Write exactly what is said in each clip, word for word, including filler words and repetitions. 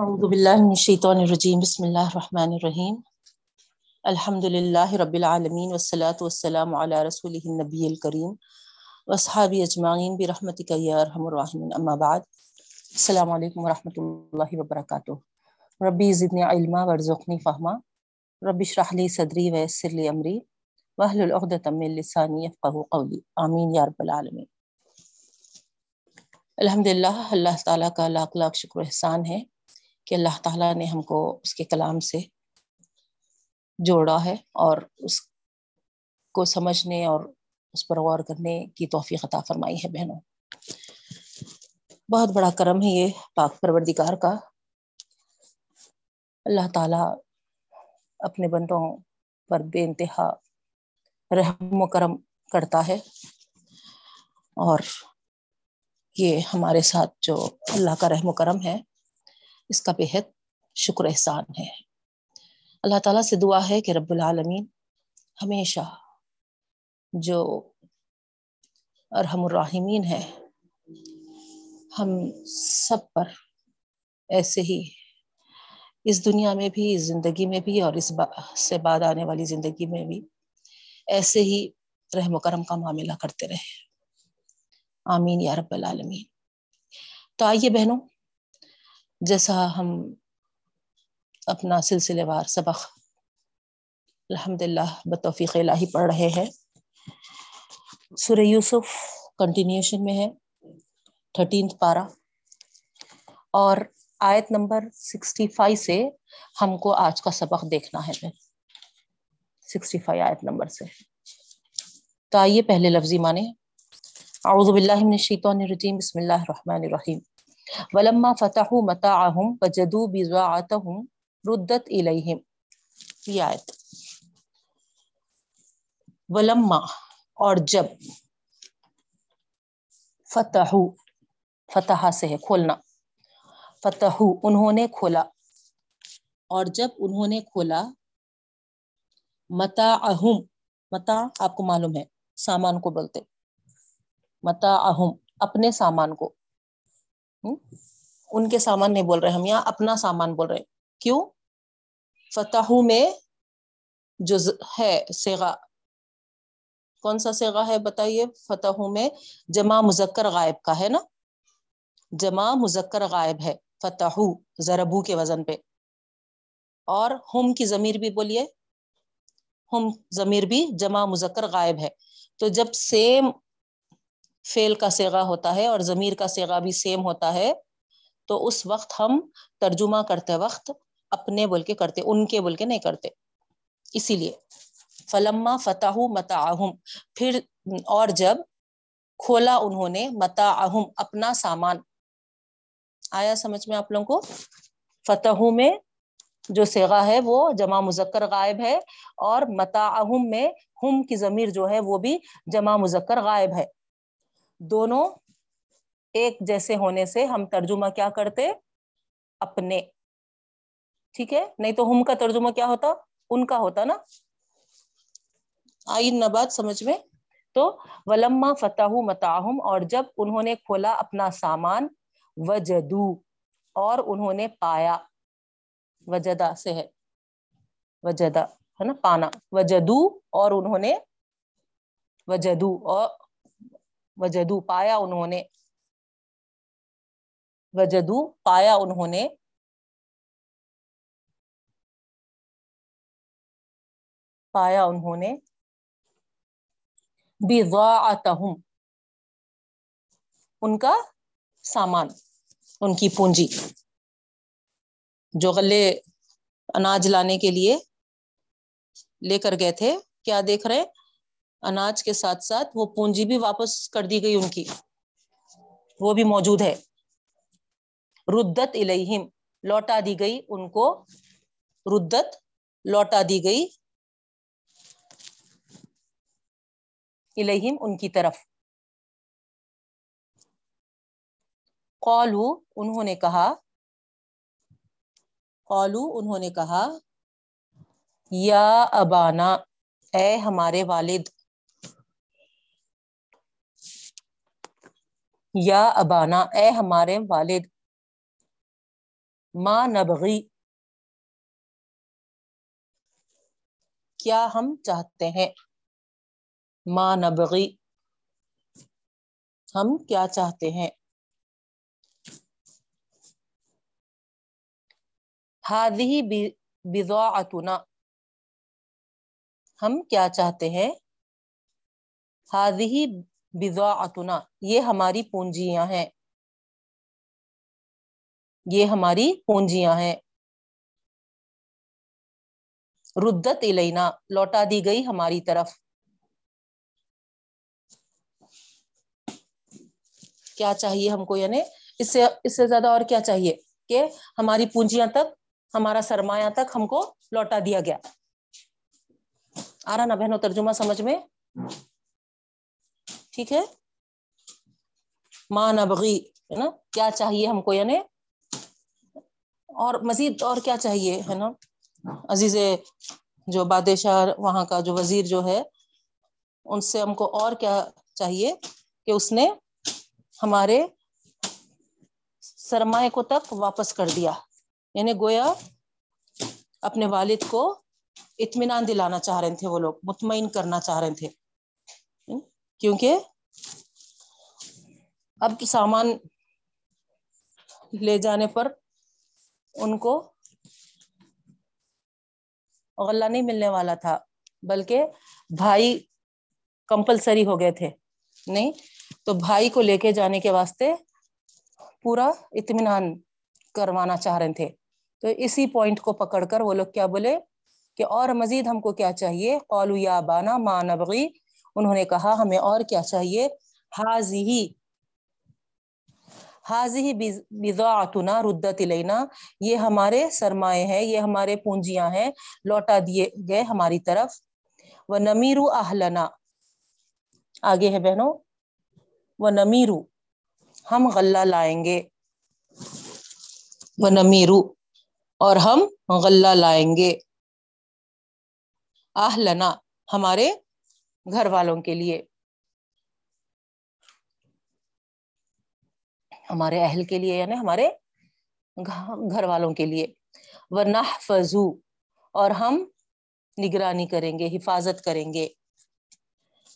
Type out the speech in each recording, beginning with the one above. اعوذ باللہ من الشیطان الرجیم، بسم اللہ الرحمن الرحیم، الحمدللہ رب العالمین والصلاة والسلام علی رسولہ النبی الکریم واصحابہ اجمعین برحمتک یا ارحم الراحمین، اما بعد، السلام علیکم ورحمۃ اللہ وبرکاتہ۔ ربی زدنی علما وارزقنی فہما، رب اشرح لی صدری ویسر لی امری واحلل عقدۃ من لسانی یفقہوا قولی، آمین یا رب العالمین۔ الحمدللہ، اللہ تعالیٰ کا لاکھ لاکھ شکر و احسان ہے کہ اللہ تعالیٰ نے ہم کو اس کے کلام سے جوڑا ہے اور اس کو سمجھنے اور اس پر غور کرنے کی توفیق عطا فرمائی ہے۔ بہنوں، بہت بڑا کرم ہے یہ پاک پروردگار کا، اللہ تعالیٰ اپنے بندوں پر بے انتہا رحم و کرم کرتا ہے، اور یہ ہمارے ساتھ جو اللہ کا رحم و کرم ہے اس کا بہت شکر احسان ہے۔ اللہ تعالیٰ سے دعا ہے کہ رب العالمین ہمیشہ جو ارحم الراحمین ہے ہم سب پر ایسے ہی اس دنیا میں بھی، اس زندگی میں بھی، اور اس سے بعد آنے والی زندگی میں بھی ایسے ہی رحم و کرم کا معاملہ کرتے رہے، آمین یا رب العالمین۔ تو آئیے بہنوں، جیسا ہم اپنا سلسلہ وار سبق الحمدللہ بتوفیق الہی پڑھ رہے ہیں، سورہ یوسف کنٹینیوشن میں ہے، تھرٹینتھ پارہ اور آیت نمبر سکسٹی فائیو سے ہم کو آج کا سبق دیکھنا ہے، سکسٹی فائیو آیت نمبر سے۔ تو آئیے پہلے لفظی معنی، اعوذ باللہ من الشیطان الرجیم، بسم اللہ الرحمن الرحیم، وَلَمَّا فَتَحُوا مَتَاعَهُمْ وَجَدُوا بِضَاعَتَهُمْ رُدَّتْ إِلَيْهِمْ۔ یہ آیت وَلَمَّا اور جب، فَتَحُوا فتحہ سے ہے کھولنا، فَتَحُوا انہوں نے کھولا، اور جب انہوں نے کھولا مَتَاعَهُمْ، متا آپ کو معلوم ہے سامان کو بولتے، مَتَاعَهُمْ اپنے سامان کو، ان کے سامان نہیں بول رہے ہم، یہاں اپنا سامان بول رہے ہیں۔ کیوں؟ فتحو میں جو ہے صیغہ، کون سا صیغہ ہے بتائیے؟ فتحو میں جمع مذکر غائب کا ہے نا، جمع مذکر غائب ہے، فتحو ضربو کے وزن پہ، اور ہم کی ضمیر بھی بولیے، ہم ضمیر بھی جمع مذکر غائب ہے۔ تو جب سیم فعل کا صیغہ ہوتا ہے اور ضمیر کا صیغہ بھی سیم ہوتا ہے تو اس وقت ہم ترجمہ کرتے وقت اپنے بول کے کرتے، ان کے بول کے نہیں کرتے، اسی لیے فلما فتحوا متاعہم، پھر اور جب کھولا انہوں نے متاعہم اپنا سامان۔ آیا سمجھ میں آپ لوگوں کو؟ فتحوا میں جو صیغہ ہے وہ جمع مذکر غائب ہے، اور متاعہم میں ہم کی ضمیر جو ہے وہ بھی جمع مذکر غائب ہے، دونوں ایک جیسے ہونے سے ہم ترجمہ کیا کرتے؟ اپنے، ٹھیک ہے، نہیں تو ہم کا ترجمہ کیا ہوتا؟ ان کا ہوتا نا۔ آئی نہ بات سمجھ میں؟ تو ولما فتحوا متاعہم، اور جب انہوں نے کھولا اپنا سامان، وجدو اور انہوں نے پایا، وجدا سے ہے، وجدا ہے نا پانا، وجدو اور انہوں نے، وجدو اور وجدو پایا انہوں نے، وجدو پایا انہوں نے پایا انہوں نے بضاعتہم، ان کا سامان، ان کی پونجی، جو غلے اناج لانے کے لیے لے کر گئے تھے، کیا دیکھ رہے؟ اناج کے ساتھ ساتھ وہ پونجی بھی واپس کر دی گئی ان کی، وہ بھی موجود ہے، ردت الیہم لوٹا دی گئی ان کو، ردت لوٹا دی گئی، الیہم ان کی طرف، قالو انہوں نے کہا، قالو انہوں نے کہا یا ابانا، اے ہمارے والد، یا ابانا اے ہمارے والد، ما نبغی، کیا ہم چاہتے ہیں، ما نبغی، ہم کیا چاہتے ہیں. ہذہ بضاعتنا، ہم کیا چاہتے ہیں، ہذہ بضاعتنا، یہ ہماری پونجیاں ہیں، یہ ہماری پونجیاں ہیں. ردت الینا، لوٹا دی گئی ہماری طرف. کیا چاہیے ہم کو، یعنی اس سے اس سے زیادہ اور کیا چاہیے کہ ہماری پونجیاں تک، ہمارا سرمایہ تک ہم کو لوٹا دیا گیا. آ رہا نا بہنوں ترجمہ سمجھ میں، ٹھیک ہے. ما نبغی ہے نا، کیا چاہیے ہم کو، یعنی اور مزید اور کیا چاہیے ہے نا. عزیز جو بادشاہ وہاں کا جو وزیر جو ہے، ان سے ہم کو اور کیا چاہیے کہ اس نے ہمارے سرمایہ کو تک واپس کر دیا، یعنی گویا اپنے والد کو اطمینان دلانا چاہ رہے تھے وہ لوگ، مطمئن کرنا چاہ رہے تھے، کیونکہ اب سامان لے جانے پر ان کو غلہ نہیں ملنے والا تھا، بلکہ بھائی کمپلسری ہو گئے تھے. نہیں تو بھائی کو لے کے جانے کے واسطے پورا اطمینان کروانا چاہ رہے تھے. تو اسی پوائنٹ کو پکڑ کر وہ لوگ کیا بولے کہ اور مزید ہم کو کیا چاہیے. قالوا یا ابانا ما نبغی، انہوں نے کہا ہمیں اور کیا چاہیے. ہاذہ، ہاذہ بضاعتنا ردت الینا، یہ ہمارے سرمایہ ہیں، یہ ہمارے پونجیاں ہیں، لوٹا دیے گئے ہماری طرف. ونمیر اہلنا، آگے ہے بہنوں، ونمیر، ہم غلہ لائیں گے، ونمیر، اور ہم غلہ لائیں گے، اہلنا، ہمارے گھر والوں کے لیے، ہمارے اہل کے لیے، یعنی ہمارے گھر والوں کے لیے. وَنَحْفَظُ، اور ہم نگرانی کریں گے، حفاظت کریں گے،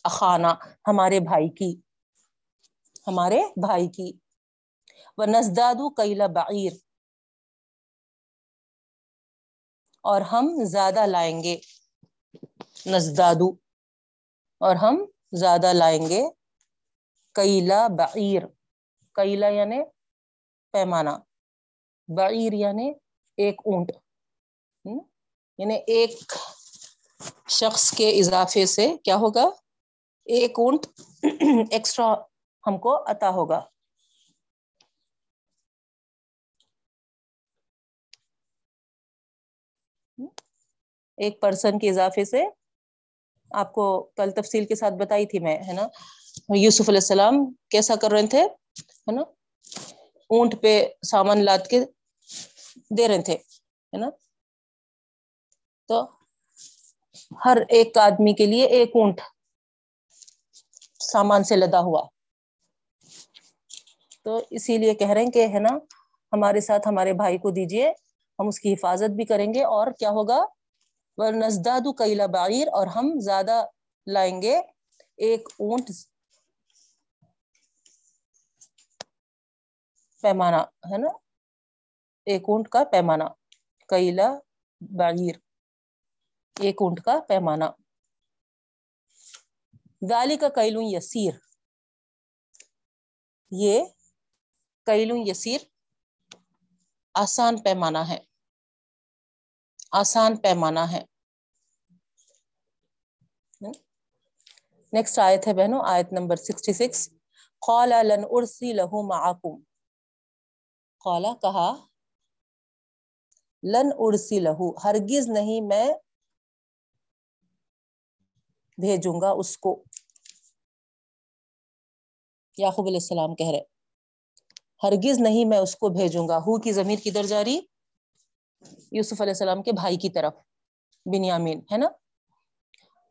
اخانا، ہمارے بھائی کی، ہمارے بھائی کی. وَنَزْدَادُ قَيْلَ بَعِيرٍ، اور ہم زیادہ لائیں گے، نزدادو، اور ہم زیادہ لائیں گے، قیلہ بعیر، قیلہ یعنی پیمانہ، بعیر یعنی ایک اونٹ، یعنی ایک شخص کے اضافے سے کیا ہوگا، ایک اونٹ ایکسٹرا ہم کو عطا ہوگا. ایک پرسن کے اضافے سے، آپ کو کل تفصیل کے ساتھ بتائی تھی میں ہے نا، یوسف علیہ السلام کیسا کر رہے تھے ہے نا، اونٹ پہ سامان لاد کے دے رہے تھے ہے نا. تو ہر ایک آدمی کے لیے ایک اونٹ سامان سے لدا ہوا. تو اسی لیے کہہ رہے ہیں کہ ہے نا ہمارے ساتھ ہمارے بھائی کو دیجیے، ہم اس کی حفاظت بھی کریں گے، اور کیا ہوگا، وَنَزْدَادُ قَيْلَ بَعِيرٍ، اور ہم زیادہ لائیں گے ایک اونٹ پیمانہ ہے نا، ایک اونٹ کا پیمانہ، قَيْلَ بَعِيرٍ، ایک اونٹ کا پیمانہ. ذَلِكَ قَيْلٌ يَسِيرٌ، یہ قَيْلٌ يَسِيرٌ آسان پیمانہ ہے، آسان پیمانہ ہے. نیکسٹ آیت ہے بہنوں، آیت نمبر سکسٹی سکس. قال لن ارسلہ معکم، قال کہا، لن ارسلہ ہرگز نہیں میں بھیجوں گا اس کو. یعقوب علیہ السلام کہہ رہے ہرگز نہیں میں اس کو بھیجوں گا. ہو کی ضمیر کدھر جاری، یوسف علیہ السلام کے بھائی کی طرف، بنیامین ہے نا.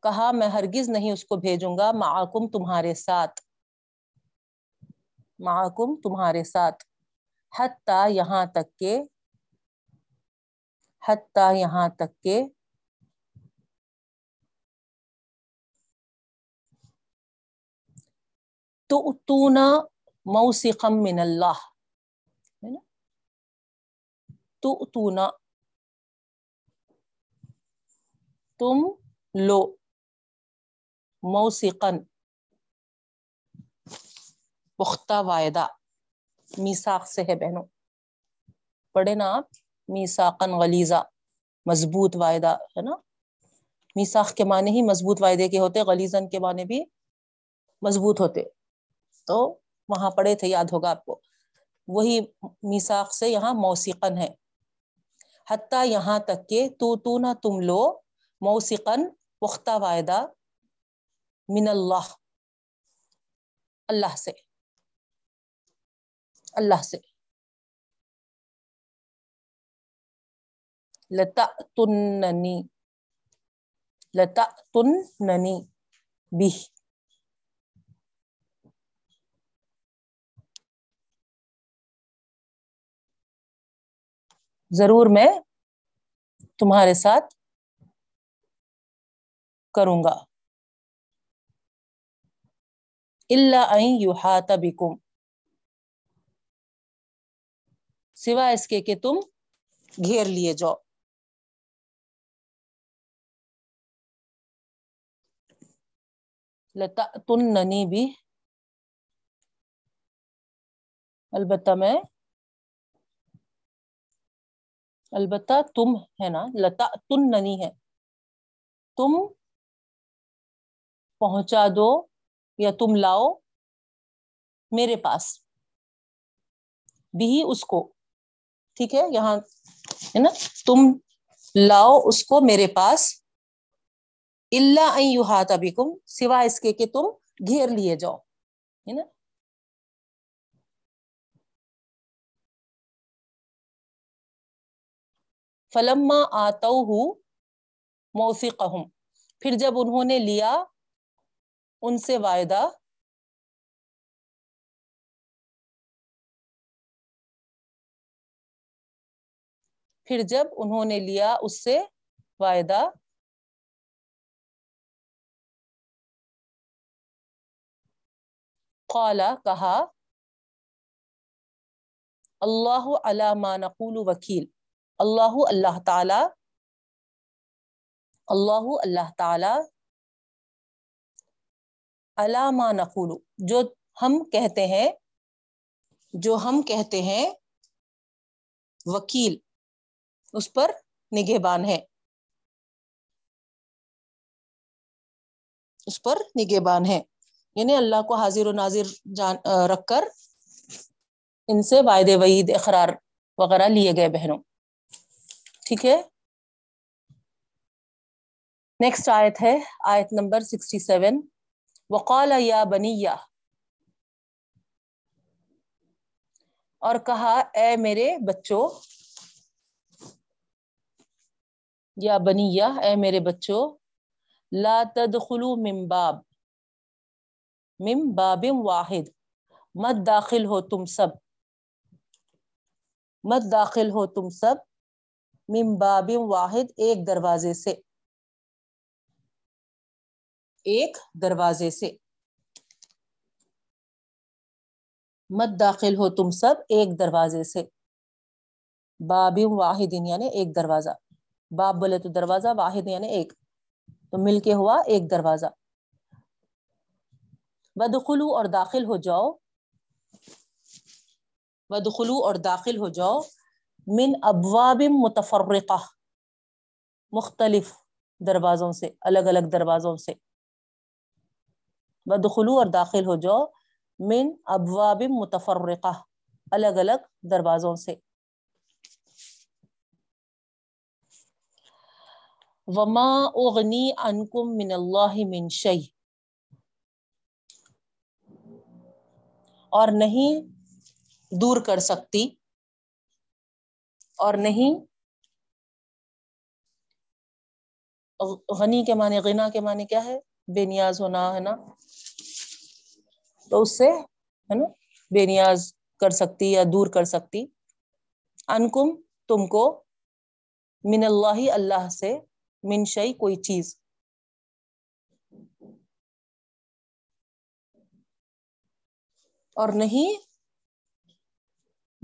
کہا میں ہرگز نہیں اس کو بھیجوں گا، معاکم تمہارے ساتھ، معاکم تمہارے ساتھ، حتی یہاں تک کہ حتیٰ یہاں تک کہ تؤتون موثقا من اللہ، تؤتون تم لو، موثقا پختہ وعدہ، میثاق سے ہے بہنوں، پڑھے نا آپ میثاقا غلیظا، مضبوط وعدہ ہے نا، میثاق کے معنی ہی مضبوط وعدے کے ہوتے، غلیظن کے معنی بھی مضبوط ہوتے، تو وہاں پڑے تھے یاد ہوگا آپ کو، وہی میثاق سے یہاں موثقاً ہے، حتیٰ یہاں تک کہ تو تو نہ تم لو موثقاً پختہ وعدہ من اللہ، اللہ سے، اللہ سے، لتأتننی، لتأتننی بھی، ضرور میں تمہارے ساتھ کروں گا، الا ان یحاط بکم، سوائے اس کے کہ تم گھیر لیے جاؤ، لتأتننی بھی، البتہ میں البتہ تم ہے نا، لتأتننی ہے، تم پہنچا دو یا تم لاؤ میرے پاس، بھی اس کو، ٹھیک ہے یہاں ہے نا، تم لاؤ اس کو میرے پاس، الا ان یحاط بکم، سوائے اس کے کہ تم گھیر لیے جاؤ، ہے نا، فلما آتوہ موثقہم، پھر جب انہوں نے لیا ان سے وعدہ، پھر جب انہوں نے لیا اس سے وعدہ، قال کہا، اللہ علی ما نقول وکیل، اللہ اللہ تعالی، اللہ اللہ تعالی، علی ما نقول، جو ہم کہتے ہیں، جو ہم کہتے ہیں، وکیل اس پر نگہبان ہے، اس پر نگہبان ہے، یعنی اللہ کو حاضر و ناظر جان رکھ کر ان سے وعدے وعید اقرار وغیرہ لیے گئے بہنوں، ٹھیک ہے۔ نیکسٹ آیت ہے آیت نمبر سکسٹی سیون، وقال یا بنیہ، اور کہا اے میرے بچوں، یا بنیہ اے میرے بچوں، لا تدخلوا من باب، من باب واحد، مت داخل ہو تم سب، مت داخل ہو تم سب، من باب واحد، ایک دروازے سے، ایک دروازے سے، مت داخل ہو تم سب ایک دروازے سے، باب واحد یعنی ایک دروازہ، باب بولے تو دروازہ، واحد یعنی ایک، تو مل کے ہوا ایک دروازہ، وادخلوا اور داخل ہو جاؤ، وادخلوا اور داخل ہو جاؤ، من ابواب متفرقہ، مختلف دروازوں سے، الگ الگ دروازوں سے، وادخلوا اور داخل ہو جاؤ، من ابواب متفرقہ، الگ الگ دروازوں سے، وما اغنی عنکم من اللہ من شیء، اور نہیں دور کر سکتی، اور نہیں، غنی کے معنی، غنا کے معنی کیا ہے، بے نیاز ہونا ہے نا، تو اس سے ہے نا بے نیاز کر سکتی یا دور کر سکتی، انکم تم کو، من اللہ اللہ سے, من شئی کوئی چیز. اور نہیں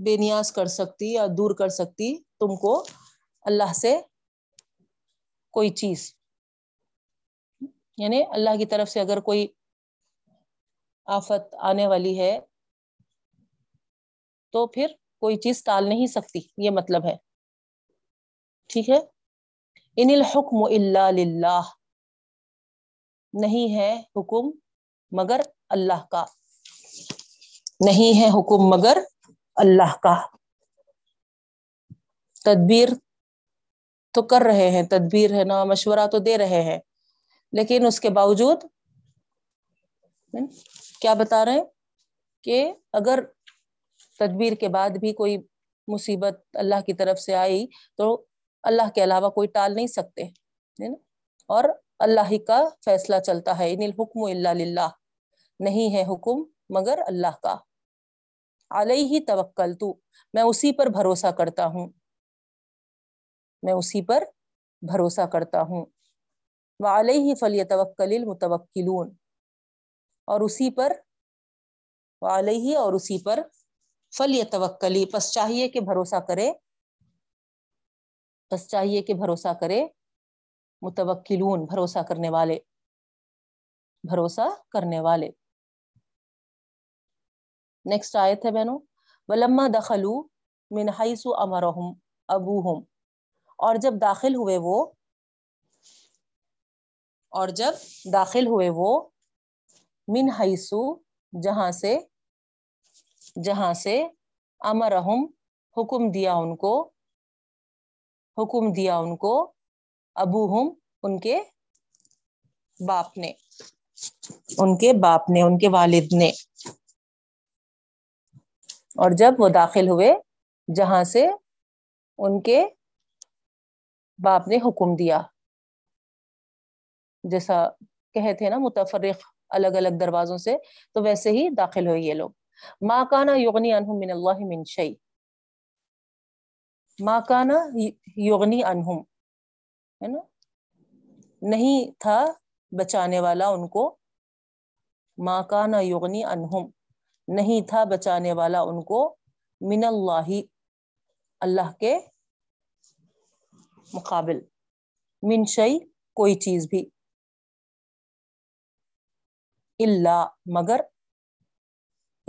بے نیاز کر سکتی یا دور کر سکتی تم کو اللہ سے کوئی چیز, یعنی اللہ کی طرف سے اگر کوئی آفت آنے والی ہے تو پھر کوئی چیز ٹال نہیں سکتی, یہ مطلب ہے. ٹھیک ہے. ان الحکم الا للہ, نہیں ہے حکم مگر اللہ کا, نہیں ہے حکم مگر اللہ کا. تدبیر تو کر رہے ہیں, تدبیر ہے نا, مشورہ تو دے رہے ہیں, لیکن اس کے باوجود کیا بتا رہے ہیں کہ اگر تدبیر کے بعد بھی کوئی مصیبت اللہ کی طرف سے آئی تو اللہ کے علاوہ کوئی ٹال نہیں سکتے, اور اللہ ہی کا فیصلہ چلتا ہے. ان الحکم الا للہ, نہیں ہے حکم مگر اللہ کا. علیہ توکلت, میں اسی پر بھروسہ کرتا ہوں, میں اسی پر بھروسہ کرتا ہوں. وعلیہ فلیتوکل المتوکلون, اور اسی پر, وعلیہ اور اسی پر, فلیتوکلی پس چاہیے کہ بھروسہ کرے, پس چاہیے کہ بھروسہ کرے متوکلون بھروسہ کرنے والے, بھروسہ کرنے والے. نیکسٹ آیت ہے بہنوں, ولما دخلوا من حیث امرهم ابوهم, اور جب داخل ہوئے وہ, اور جب داخل ہوئے وہ, من حیث جہاں سے, جہاں سے, امرہم حکم دیا ان کو, حکم دیا ان کو, ابوہم ان کے باپ نے, ان کے باپ نے, ان کے والد نے. اور جب وہ داخل ہوئے جہاں سے ان کے باپ نے حکم دیا, جیسا کہے تھے نا متفرق الگ الگ دروازوں سے, تو ویسے ہی داخل ہوئے یہ لوگ. ما کانا یغنی عنہم من اللہ من شیء, ما کانا یغنی عنہم ہے نا, نہیں تھا بچانے والا ان کو, ما کانا یغنی عنہم, نہیں تھا بچانے والا ان کو, من اللہ اللہ کے مقابل, من شیء کوئی چیز بھی, اللہ مگر,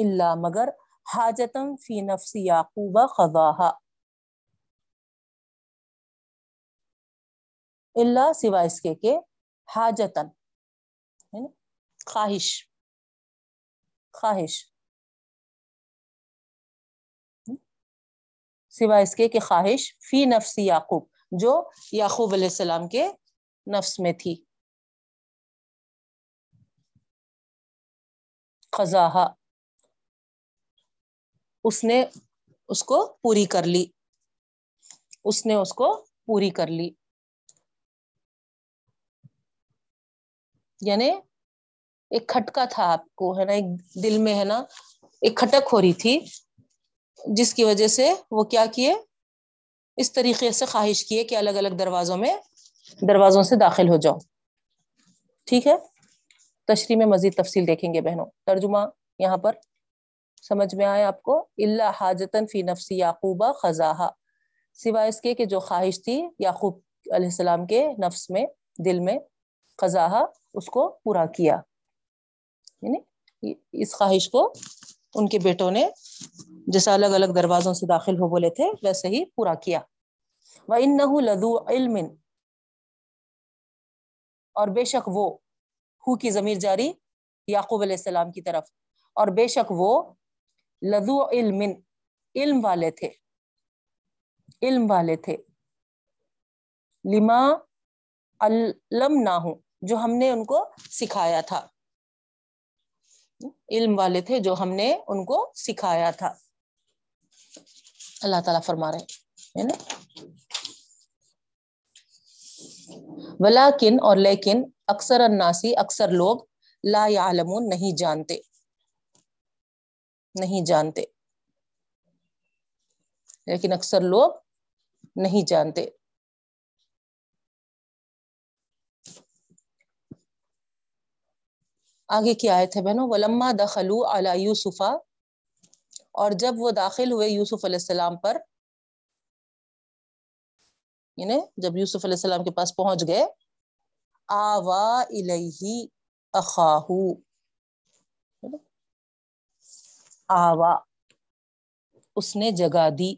اللہ مگر, حاجتم فی نفس یعقوب قضاہا, اللہ سوائے اس کے کہ, حاجتن خواہش, خواہش سوائے اس کے کہ خواہش, فی نفس یعقوب جو یعقوب علیہ السلام کے نفس میں تھی, خزاہا اس نے اس کو پوری کر لی, اس نے اس کو پوری کر لی, یعنی ایک کھٹکا تھا آپ کو ہے نا, ایک دل میں ہے نا ایک کھٹک ہو رہی تھی, جس کی وجہ سے وہ کیا کیے, اس طریقے سے خواہش کیے کہ الگ الگ دروازوں میں, دروازوں سے داخل ہو جاؤ. ٹھیک ہے, تشریح میں مزید تفصیل دیکھیں گے بہنوں. ترجمہ یہاں پر سمجھ میں آیا آپ کو, الا حاجتن فی نفس یعقوب خزاہا سوائے اس کے کہ جو خواہش تھی یعقوب علیہ السلام کے نفس میں, دل میں, خزاہا اس کو پورا کیا, یعنی اس خواہش کو ان کے بیٹوں نے جیسا الگ الگ دروازوں سے داخل ہو بولے تھے ویسے ہی پورا کیا. وَإِنَّهُ لَذُو عِلْمٍ, اور بے شک وہ, ہو کی ضمیر جاری یعقوب علیہ السلام کی طرف, اور بے شک وہ لذو علم, علم والے تھے, علم والے تھے, لما علمناہ جو ہم نے ان کو سکھایا تھا, علم والے تھے جو ہم نے ان کو سکھایا تھا. اللہ تعالیٰ فرما رہے ہیں ولیکن, اور لیکن, اکثر الناسی اکثر لوگ, لا یعلمون نہیں جانتے, نہیں جانتے, لیکن اکثر لوگ نہیں جانتے. آگے کی آیت ہے بہنوں, ولما دخلوا علی یوسف, اور جب وہ داخل ہوئے یوسف علیہ السلام پر, یعنی جب یوسف علیہ السلام کے پاس پہنچ گئے, آوا الیہ اخاہو, آوا اس نے جگہ دی,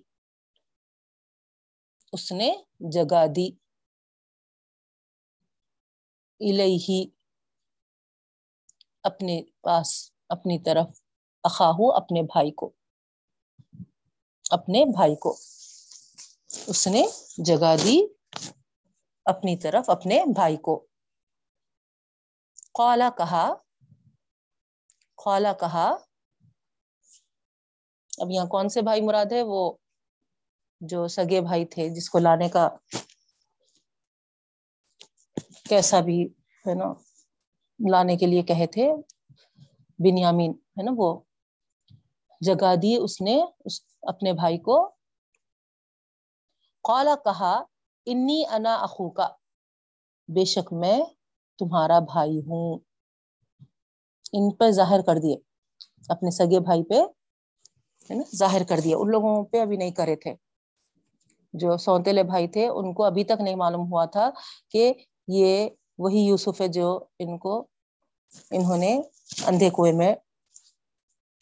اس نے جگہ دی, الیہ اپنے پاس, اپنی طرف, اخاہو اپنے بھائی کو, اپنے بھائی کو اس نے جگہ دی اپنی طرف, اپنے بھائی کو. قالا کہا, قالا کہا, اب یہاں کون سے بھائی مراد ہے؟ وہ جو سگے بھائی تھے, جس کو لانے کا کیسا بھی ہے نا, لانے کے لیے کہے تھے بنیامین, ہے نا, وہ جگہ دی اس نے اس اپنے بھائی کو. قالا کہا انی انا اخوکا, بے شک میں تمہارا بھائی ہوں. ان پہ ظاہر کر دیے, اپنے سگے بھائی پہ ہے نا ظاہر کر دیا. ان لوگوں پہ ابھی نہیں کرے تھے جو سونتےلے بھائی تھے, ان کو ابھی تک نہیں معلوم ہوا تھا کہ یہ وہی یوسف ہے جو ان کو انہوں نے اندھے کنویں میں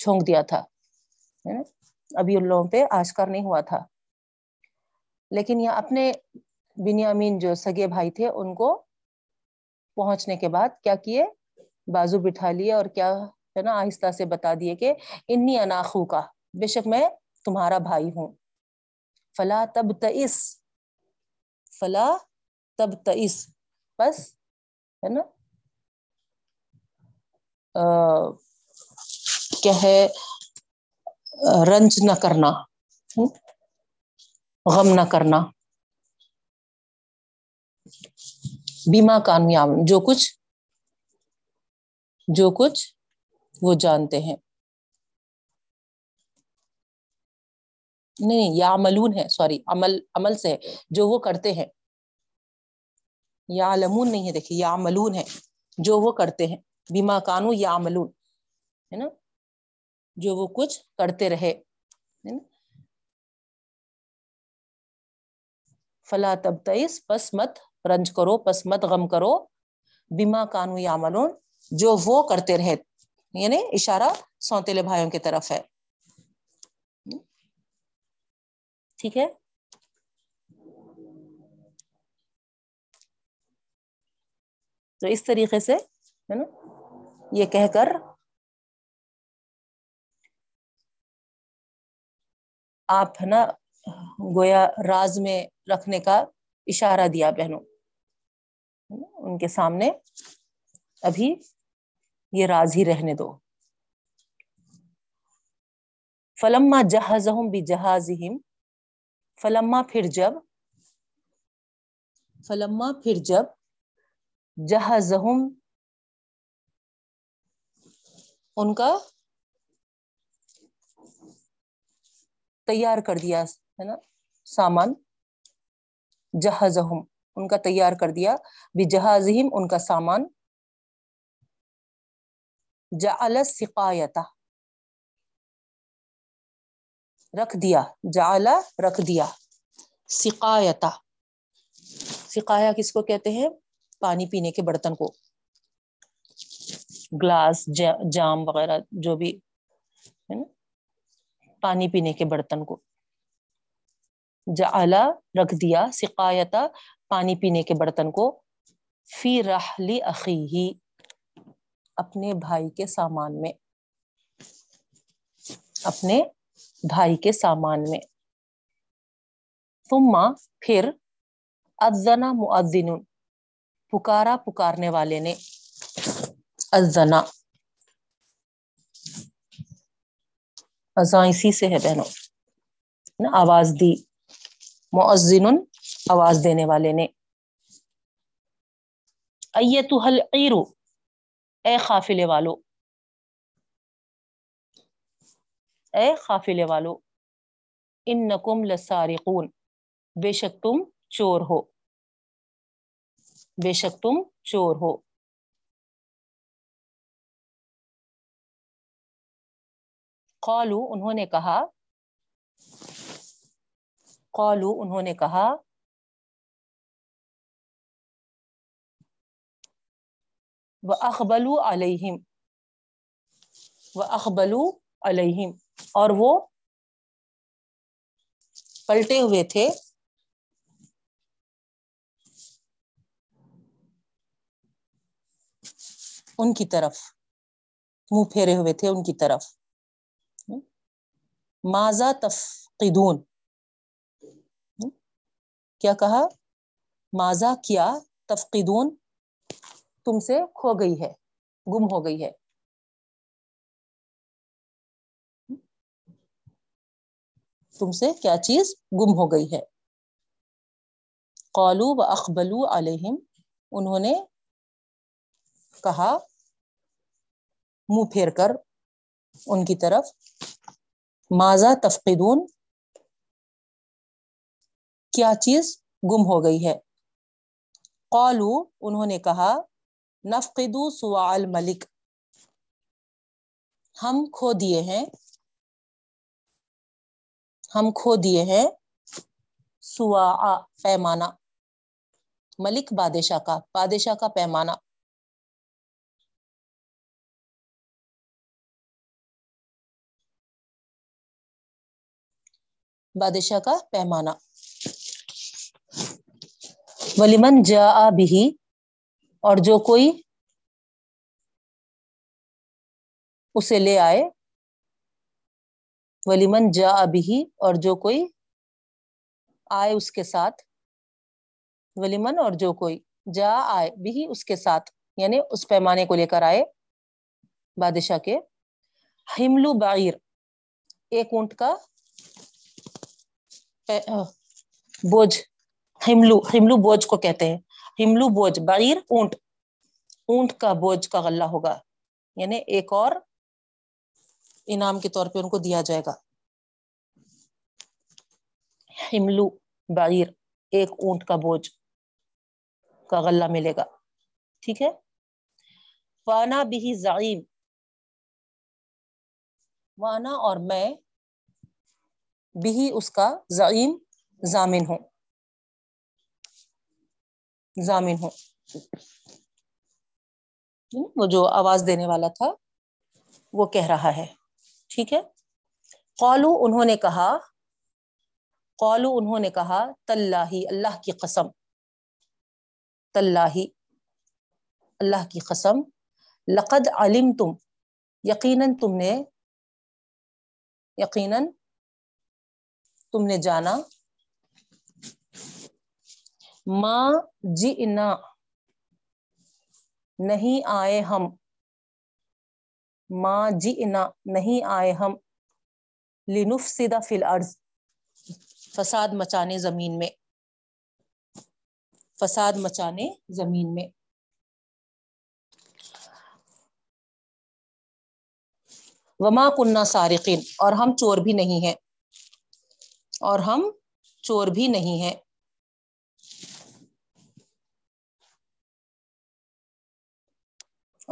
چھونک دیا تھا, ہے نا, ابھی ان لوگوں پہ آشکار نہیں ہوا تھا. لیکن یہ اپنے بنیامین جو سگے بھائی تھے, ان کو پہنچنے کے بعد کیا کیے, بازو بٹھا لیے اور کیا ہے نا آہستہ سے بتا دیے کہ انی انا اخوکا, بے شک میں تمہارا بھائی ہوں. فلا تبتئس, فلا تبتئس, بس ہے نا کیا ہے, رنج نہ کرنا, غم نہ کرنا, بیما کامیاب, جو کچھ جو کچھ وہ جانتے ہیں, نہیں یا عملون ہے, سوری عمل عمل سے ہے, جو وہ کرتے ہیں, یا علمون نہیں ہے, دیکھیے یا عملون ہے, جو وہ کرتے ہیں, بیما کانو یا عملون, ہے نا, جو وہ کچھ کرتے رہے, ہے نا. فلا تبتئس, پس مت رنج کرو, پس مت غم کرو, بما کانوا یعملون, جو وہ کرتے رہے, یعنی اشارہ سونتےلے بھائیوں کی طرف ہے, ٹھیک ہے. تو اس طریقے سے ہے نا یہ کہہ کر آپ ہے نا گویا راز میں رکھنے کا اشارہ دیا بہنوں, ان کے سامنے ابھی یہ راز ہی رہنے دو. فلما جہزہم بجہازہم, فلما پھر جب, فلما پھر جب جہزہم ان کا تیار کر دیا, ہے نا سامان, جہازہم ان کا تیار کر دیا, بجہازہم ان کا سامان, جعل السقایۃ رکھ دیا, جعل رکھ دیا, سقایۃ, سقایا کس کو کہتے ہیں, پانی پینے کے برتن کو, گلاس, جام وغیرہ, جو بھی ہے نا پانی پینے کے برتن کو, جعلا رکھ دیا, سقایتا پانی پینے کے برتن کو, فی رحل اخیہ اپنے بھائی کے سامان میں, اپنے بھائی کے سامان میں. ثم پھر اذن مؤذن, پکارا پکارنے والے نے, اذن, اذان اسی سے ہے بہنوں, آواز دی, مؤذن آواز دینے والے نے, ایتھا العیر اے قافلے والو, اے قافلے والو, انکم لسارقون, بے شک تم چور ہو, بے شک تم چور ہو. قالو انہوں نے کہا، قالو انہوں نے کہا، وَأَقْبَلُوا عَلَيْهِمْ وَأَقْبَلُوا عَلَيْهِمْ اور وہ پلٹے ہوئے تھے، ان کی طرف منہ پھیرے ہوئے تھے، ان کی طرف. ماذا تفقدون، کیا کہا، ماذا کیا، تفقدون تم سے کھو گئی ہے، گم ہو گئی ہے. تم سے کیا چیز گم ہو گئی ہے. قالوا واقبلوا علیہم انہوں نے کہا منہ پھیر کر ان کی طرف، ماذا تفقدون کیا چیز گم ہو گئی ہے. قالوا انہوں نے کہا، نفقد سواع الملک ہم کھو دیے ہیں، ہم کھو دیے ہیں سواع پیمانہ، ملک بادشاہ کا، بادشاہ کا پیمانہ. بادشاہ کا پیمانہ. وَلِمَنْ جَاءَ بِهِ اور جو کوئی اسے لے آئے، وَلِمَنْ جَاءَ بِهِ اور جو کوئی آئے اس کے ساتھ، وَلِمَنْ اور جو کوئی، جا آئے، بِهِ اس کے ساتھ، یعنی اس پیمانے کو لے کر آئے بادشاہ کے، حِمْلُ بَعِيرٍ ایک اونٹ کا بوجھ، ہملو، ہملو بوجھ کو کہتے ہیں، ہملو بوجھ، بعیر اونٹ، اونٹ کا بوجھ کا غلہ ہوگا، یعنی ایک اور انعام کے طور پہ ان کو دیا جائے گا. ہملو بعیر ایک اونٹ کا بوجھ کا غلہ ملے گا، ٹھیک ہے. وانا بہی زعیم وانا اور میں، بھی اس کا زعیم ضامن ہوں، ضامن ہوں، وہ جو آواز دینے والا تھا وہ کہہ رہا ہے، ٹھیک ہے. قالو انہوں نے کہا، قالو انہوں نے کہا، تاللہ اللہ کی قسم، تاللہ اللہ کی قسم، لقد علمتم یقیناً تم نے، یقیناً تم نے جانا، ماں جئنا نہیں آئے ہم، ماں جئنا نہیں آئے ہم، لنفسد فی الارض فساد مچانے زمین میں، فساد مچانے زمین میں. وما کنا سارقین اور ہم چور بھی نہیں ہیں، اور ہم چور بھی نہیں ہیں.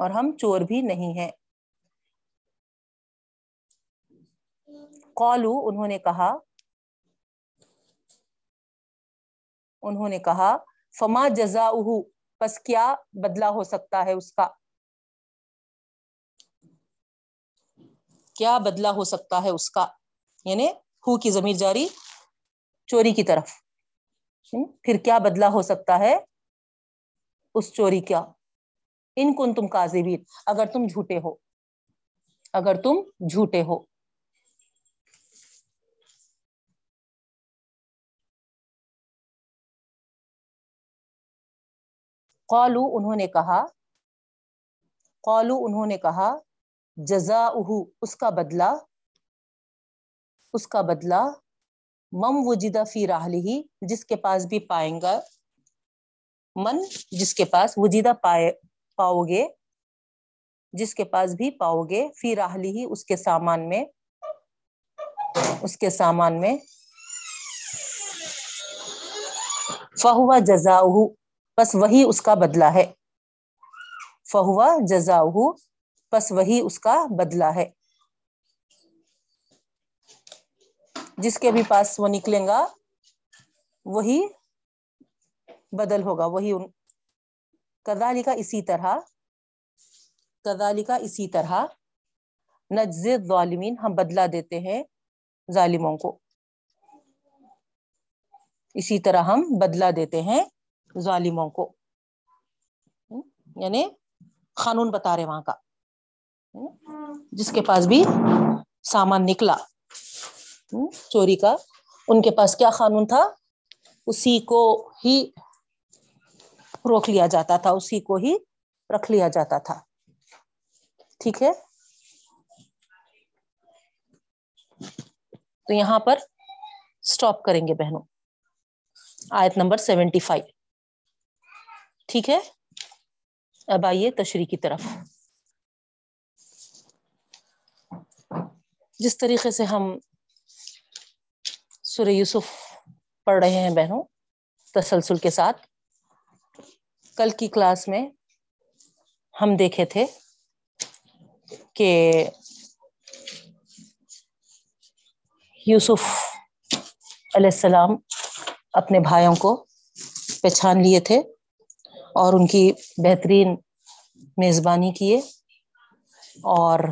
اور ہم چور بھی نہیں ہیں. قالو انہوں نے کہا، انہوں نے کہا، فما جزاؤہ پس کیا بدلہ ہو سکتا ہے اس کا، کیا بدلہ ہو سکتا ہے اس کا، یعنی ہو کی ضمیر جاری چوری کی طرف، پھر کیا بدلہ ہو سکتا ہے اس چوری کا. ان کنتم کاذبین اگر تم جھوٹے ہو، اگر تم جھوٹے ہو. قالو انہوں نے کہا، قالو انہوں نے کہا، جزاؤہ اس کا بدلہ، اس کا بدلہ، من وجد فی راہلہ جس کے پاس بھی پائیں گا، من جس کے پاس، وجیدہ پائے، پاؤ گے، جس کے پاس بھی پاؤ گے، فی راہلہ اس کے سامان میں، اس کے سامان میں، فہو جزاؤہ پس وہی اس کا بدلہ ہے، فہو جزاؤہ پس وہی اس کا بدلہ ہے. جس کے بھی پاس وہ نکلیں گا وہی بدل ہوگا، وہی ان کذالک اسی طرح، کذالک اسی طرح نجزی الظالمین، ہم بدلہ دیتے ہیں ظالموں کو، اسی طرح ہم بدلہ دیتے ہیں ظالموں کو، یعنی قانون بتا رہے وہاں کا، جس کے پاس بھی سامان نکلا چوری کا، ان کے پاس کیا قانون تھا، اسی کو ہی روک لیا جاتا تھا، اسی کو ہی رکھ لیا جاتا تھا، ٹھیک ہے؟ تو یہاں پر سٹاپ کریں گے بہنوں، آیت نمبر سیونٹی فائیو، ٹھیک ہے؟ اب آئیے تشریح کی طرف، جس طریقے سے ہم سورہ یوسف پڑھ رہے ہیں بہنوں تسلسل کے ساتھ، کل کی کلاس میں ہم دیکھے تھے کہ یوسف علیہ السلام اپنے بھائیوں کو پہچان لیے تھے اور ان کی بہترین میزبانی کیے، اور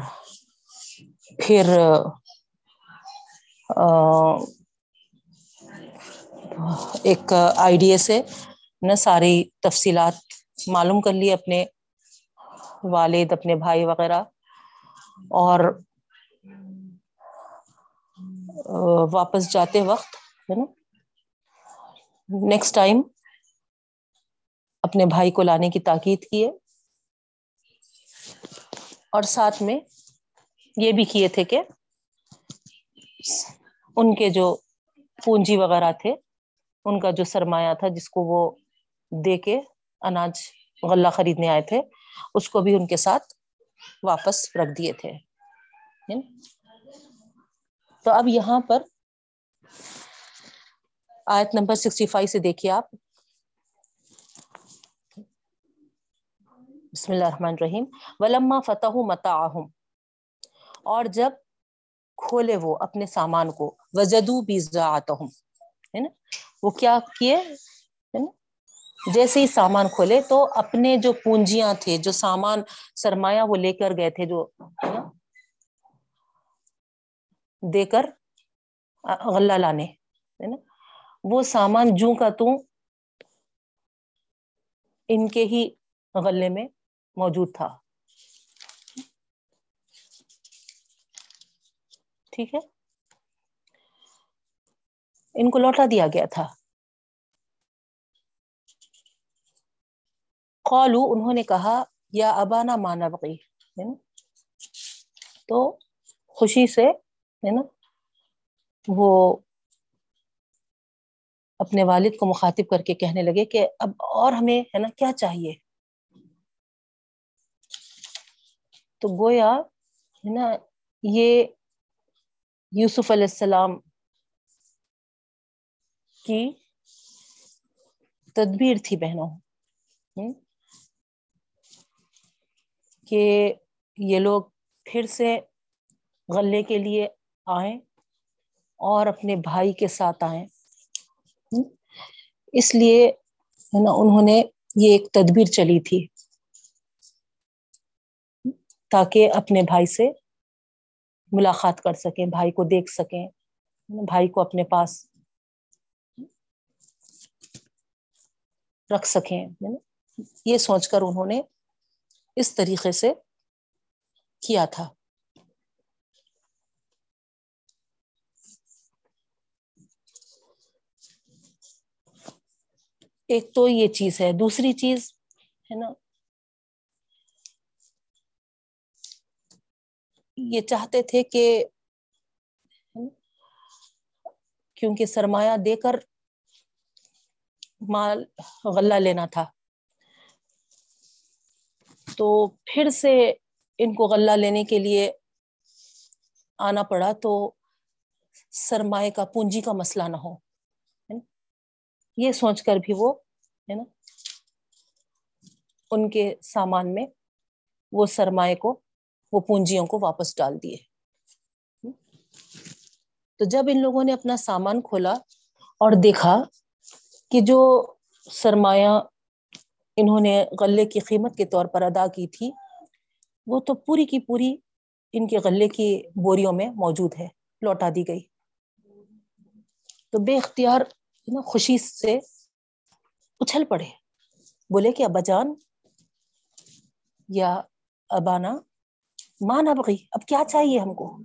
پھر ایک آئیڈیا سے نہ ساری تفصیلات معلوم کر لی، اپنے والد، اپنے بھائی وغیرہ، اور واپس جاتے وقت ہے نا نیکسٹ ٹائم اپنے بھائی کو لانے کی تاکید کیے، اور ساتھ میں یہ بھی کیے تھے کہ ان کے جو پونجی وغیرہ تھے، ان کا جو سرمایہ تھا جس کو وہ دے کے اناج غلہ خریدنے آئے تھے، اس کو بھی ان کے ساتھ واپس رکھ دیے تھے۔ تو اب یہاں پر آیت نمبر سکسٹی فائیو سے دیکھیے آپ، بسم اللہ الرحمن الرحیم، وَلَمَّا فَتَحُوا مَتَاعَهُمْ، اور جب کھولے وہ اپنے سامان کو، وَجَدُوا بِضَاعَتَهُمْ، ہے نا، وہ کیا کیے، جیسے ہی سامان کھولے تو اپنے جو پونجیاں تھے، جو سامان سرمایہ وہ لے کر گئے تھے، جو دے کر غلہ لانے، وہ سامان جوں کا توں ان کے ہی غلے میں موجود تھا، ٹھیک ہے؟ ان کو لوٹا دیا گیا تھا۔ قالو، انہوں نے کہا، یا ابانا ما نبغی، تو خوشی سے ہے نا وہ اپنے والد کو مخاطب کر کے کہنے لگے کہ اب اور ہمیں ہے نا کیا چاہیے۔ تو گویا ہے نا یہ یوسف علیہ السلام کی تدبیر تھی بہنوں، کہ یہ لوگ پھر سے غلے کے لیے آئیں اور اپنے بھائی کے ساتھ آئیں، اس لیے ہے نا انہوں نے یہ ایک تدبیر چلی تھی تاکہ اپنے بھائی سے ملاقات کر سکیں، بھائی کو دیکھ سکیں، بھائی کو اپنے پاس رکھ سکیں، یہ سوچ کر انہوں نے اس طریقے سے کیا تھا۔ ایک تو یہ چیز ہے، دوسری چیز ہے نا یہ چاہتے تھے کہ کیونکہ سرمایہ دے کر مال غلہ لینا تھا، تو پھر سے ان کو غلہ لینے کے لیے آنا پڑا تو سرمایہ کا، پونجی کا مسئلہ نہ ہو، یہ سوچ کر بھی وہ ہے نا ان کے سامان میں وہ سرمایہ کو، وہ پونجیوں کو واپس ڈال دیے۔ تو جب ان لوگوں نے اپنا سامان کھولا اور دیکھا کہ جو سرمایہ انہوں نے غلے کی قیمت کے طور پر ادا کی تھی وہ تو پوری کی پوری ان کے غلے کی بوریوں میں موجود ہے، لوٹا دی گئی. تو بے اختیار خوشی سے اچھل پڑے، بولے کہ ابا جان یا ابانا مان ابغی، اب کیا چاہیے ہم کو؟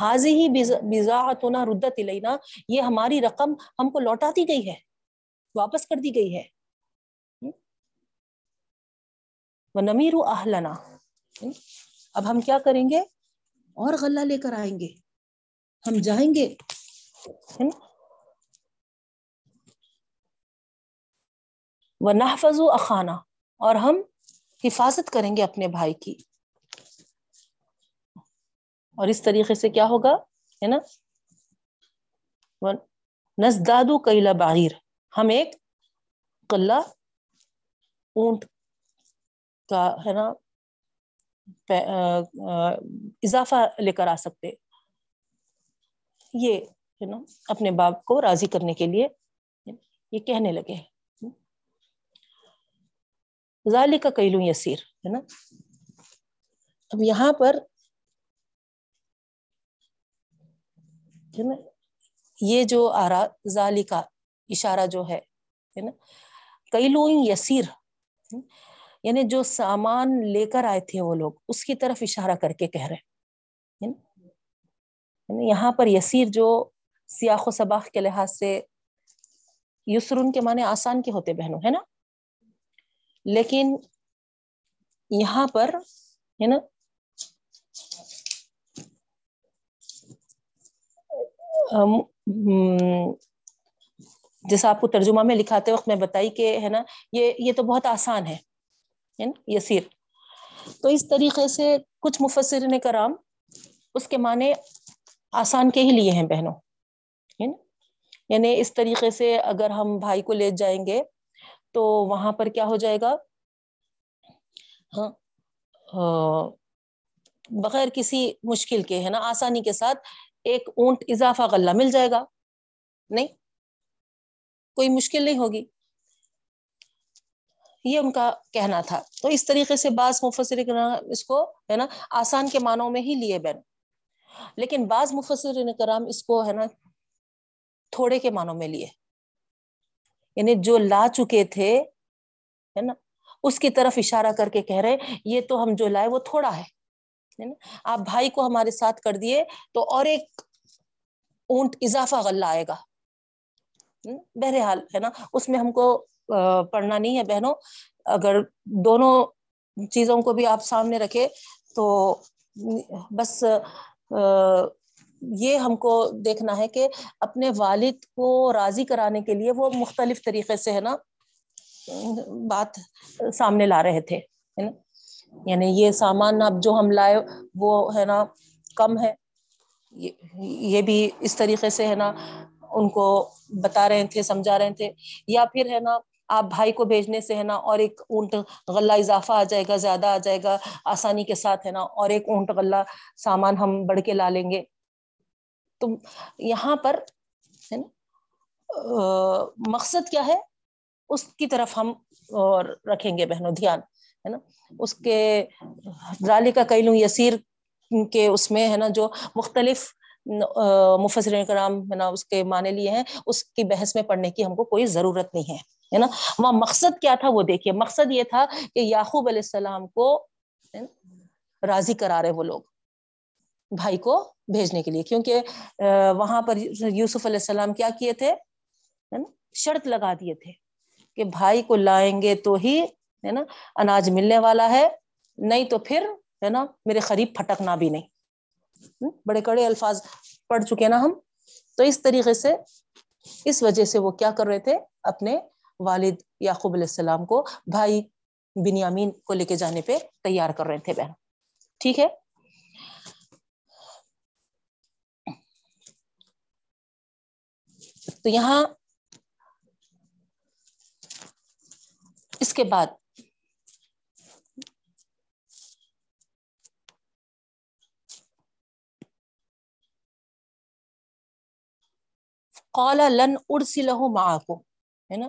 حاضی ہی بضاعتنا ردت الینا، یہ ہماری رقم ہم کو لوٹا دی گئی ہے، واپس کر دی گئی ہے. ونمیر اہلنا، اب ہم کیا کریں گے؟ اور غلہ لے کر آئیں گے، ہم جائیں گے. ونحفظ اخانا، اور ہم حفاظت کریں گے اپنے بھائی کی. اور اس طریقے سے کیا ہوگا ہے نا، نزداد کیل بعیر، ہم ایک قلہ اونٹ کا ہے نا اضافہ لے کر آ سکتے. یہ ہے نا اپنے باپ کو راضی کرنے کے لیے یہ کہنے لگے. ذالک کیل یسیر، ہے نا. اب یہاں پر یہ جو آرا ذالی کا اشارہ جو ہے نا کیلون یسیر، یعنی جو سامان لے کر آئے تھے وہ لوگ، اس کی طرف اشارہ کر کے کہہ رہے ہیں. یہاں پر یسیر جو سیاق و سباق کے لحاظ سے یسرن کے معنی آسان کے ہوتے بہنوں، ہے نا، لیکن یہاں پر ہے نا جیسا آپ کو ترجمہ میں لکھاتے وقت میں بتائی کہ ہے نا یہ یہ تو بہت آسان ہے یسیر. تو اس طریقے سے کچھ مفسرین کرام اس کے معنی آسان کے ہی لیے ہیں بہنوں. یعنی اس طریقے سے اگر ہم بھائی کو لے جائیں گے تو وہاں پر کیا ہو جائے گا، ہاں بغیر کسی مشکل کے ہے نا آسانی کے ساتھ ایک اونٹ اضافہ غلہ مل جائے گا، نہیں کوئی مشکل نہیں ہوگی. یہ ان کا کہنا تھا. تو اس طریقے سے بعض مفسرین کرام اس کو ہے نا آسان کے معنوں میں ہی لیے بین، لیکن بعض مفسرین کرام اس کو ہے نا تھوڑے کے معنوں میں لیے، یعنی جو لا چکے تھے ہے نا اس کی طرف اشارہ کر کے کہہ رہے یہ تو ہم جو لائے وہ تھوڑا ہے، آپ بھائی کو ہمارے ساتھ کر دیے تو اور ایک اونٹ اضافہ غلہ آئے گا. بہرحال ہے نا اس میں ہم کو پڑھنا نہیں ہے بہنوں. اگر دونوں چیزوں کو بھی آپ سامنے رکھے تو بس یہ ہم کو دیکھنا ہے کہ اپنے والد کو راضی کرانے کے لیے وہ مختلف طریقے سے ہے نا بات سامنے لا رہے تھے، ہے نا. یعنی یہ سامان اب جو ہم لائے وہ ہے نا کم ہے، یہ بھی اس طریقے سے ہے نا ان کو بتا رہے تھے، سمجھا رہے تھے. یا پھر ہے نا آپ بھائی کو بھیجنے سے ہے نا اور ایک اونٹ غلہ اضافہ آ جائے گا، زیادہ آ جائے گا آسانی کے ساتھ، ہے نا اور ایک اونٹ غلہ سامان ہم بڑھ کے لا لیں گے. تو یہاں پر ہے نا مقصد کیا ہے اس کی طرف ہم اور رکھیں گے بہنوں دھیان، ہے نا. اس کے ذالک کیل یسیر کے اس میں ہے نا جو مختلف مفسرین کرام ہے نا اس کے معنی لیے ہیں، اس کی بحث میں پڑھنے کی ہم کو کوئی ضرورت نہیں ہے، ہے نا. وہاں مقصد کیا تھا وہ دیکھیے. مقصد یہ تھا کہ یعقوب علیہ السلام کو راضی کرا رہے وہ لوگ بھائی کو بھیجنے کے لیے، کیونکہ وہاں پر یوسف علیہ السلام کیا کیے تھے، شرط لگا دیے تھے کہ بھائی کو لائیں گے تو ہی ہے نا اناج ملنے والا ہے، نہیں تو پھر ہے نا میرے قریب پھٹکنا بھی نہیں. بڑے کڑے الفاظ پڑھ چکے نا ہم. تو اس طریقے سے اس وجہ سے وہ کیا کر رہے تھے، اپنے والد یعقوب علیہ السلام کو بھائی بنیامین کو لے کے جانے پہ تیار کر رہے تھے بہن. ٹھیک ہے. تو یہاں اس کے بعد قال لن ارسلہ معکم، ہے نا،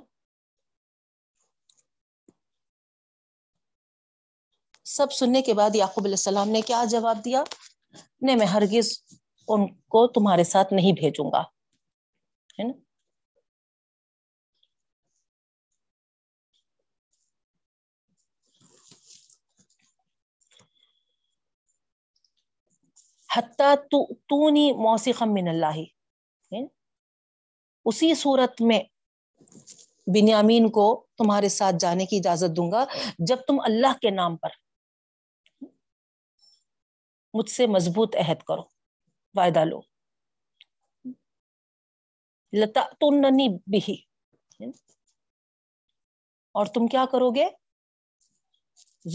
سب سننے کے بعد یعقوب علیہ السلام نے کیا جواب دیا؟ نہیں، میں ہرگز ان کو تمہارے ساتھ نہیں بھیجوں گا، ہے نا. حتی تونی موثقا من اللہ، اسی صورت میں بنیامین کو تمہارے ساتھ جانے کی اجازت دوں گا جب تم اللہ کے نام پر مجھ سے مضبوط عہد کرو، وعدہ لو. لتأتوننی بہ، اور تم کیا کرو گے؟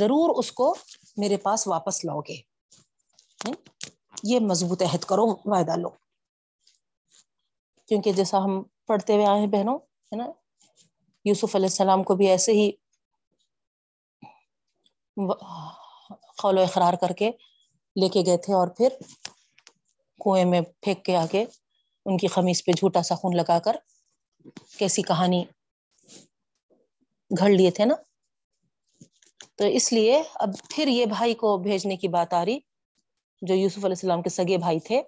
ضرور اس کو میرے پاس واپس لاؤ گے، یہ مضبوط عہد کرو، وعدہ لو. کیونکہ جیسا ہم پڑھتے ہوئے آئے ہیں بہنوں، ہے نا، یوسف علیہ السلام کو بھی ایسے ہی قول و اقرار کر کے لے کے گئے تھے اور پھر کنویں میں پھینک کے آ کے ان کی خمیس پہ جھوٹا سا خون لگا کر کیسی کہانی گھڑ لیے تھے نا. تو اس لیے اب پھر یہ بھائی کو بھیجنے کی بات آ رہی جو یوسف علیہ السلام کے سگے بھائی تھے.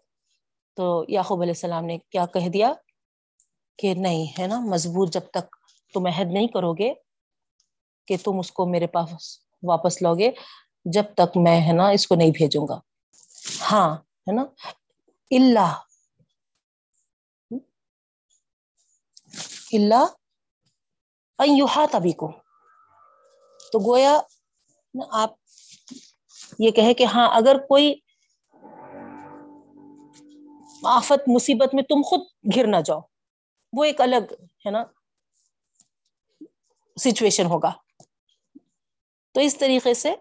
تو یعقوب علیہ السلام نے کیا کہہ دیا کہ نہیں، ہے نا، مضبوط جب تک تم عہد نہیں کرو گے کہ تم اس کو میرے پاس واپس لاؤ گے، جب تک میں، ہے نا، اس کو نہیں بھیجوں گا. ہاں، ہے نا، اللہ اللہ ان یحاط بکم، تو گویا آپ یہ کہے کہ ہاں، اگر کوئی آفت مصیبت میں تم خود گر نہ جاؤ، وہ ایک الگ، ہے نا، سچویشن ہوگا. تو اس طریقے سے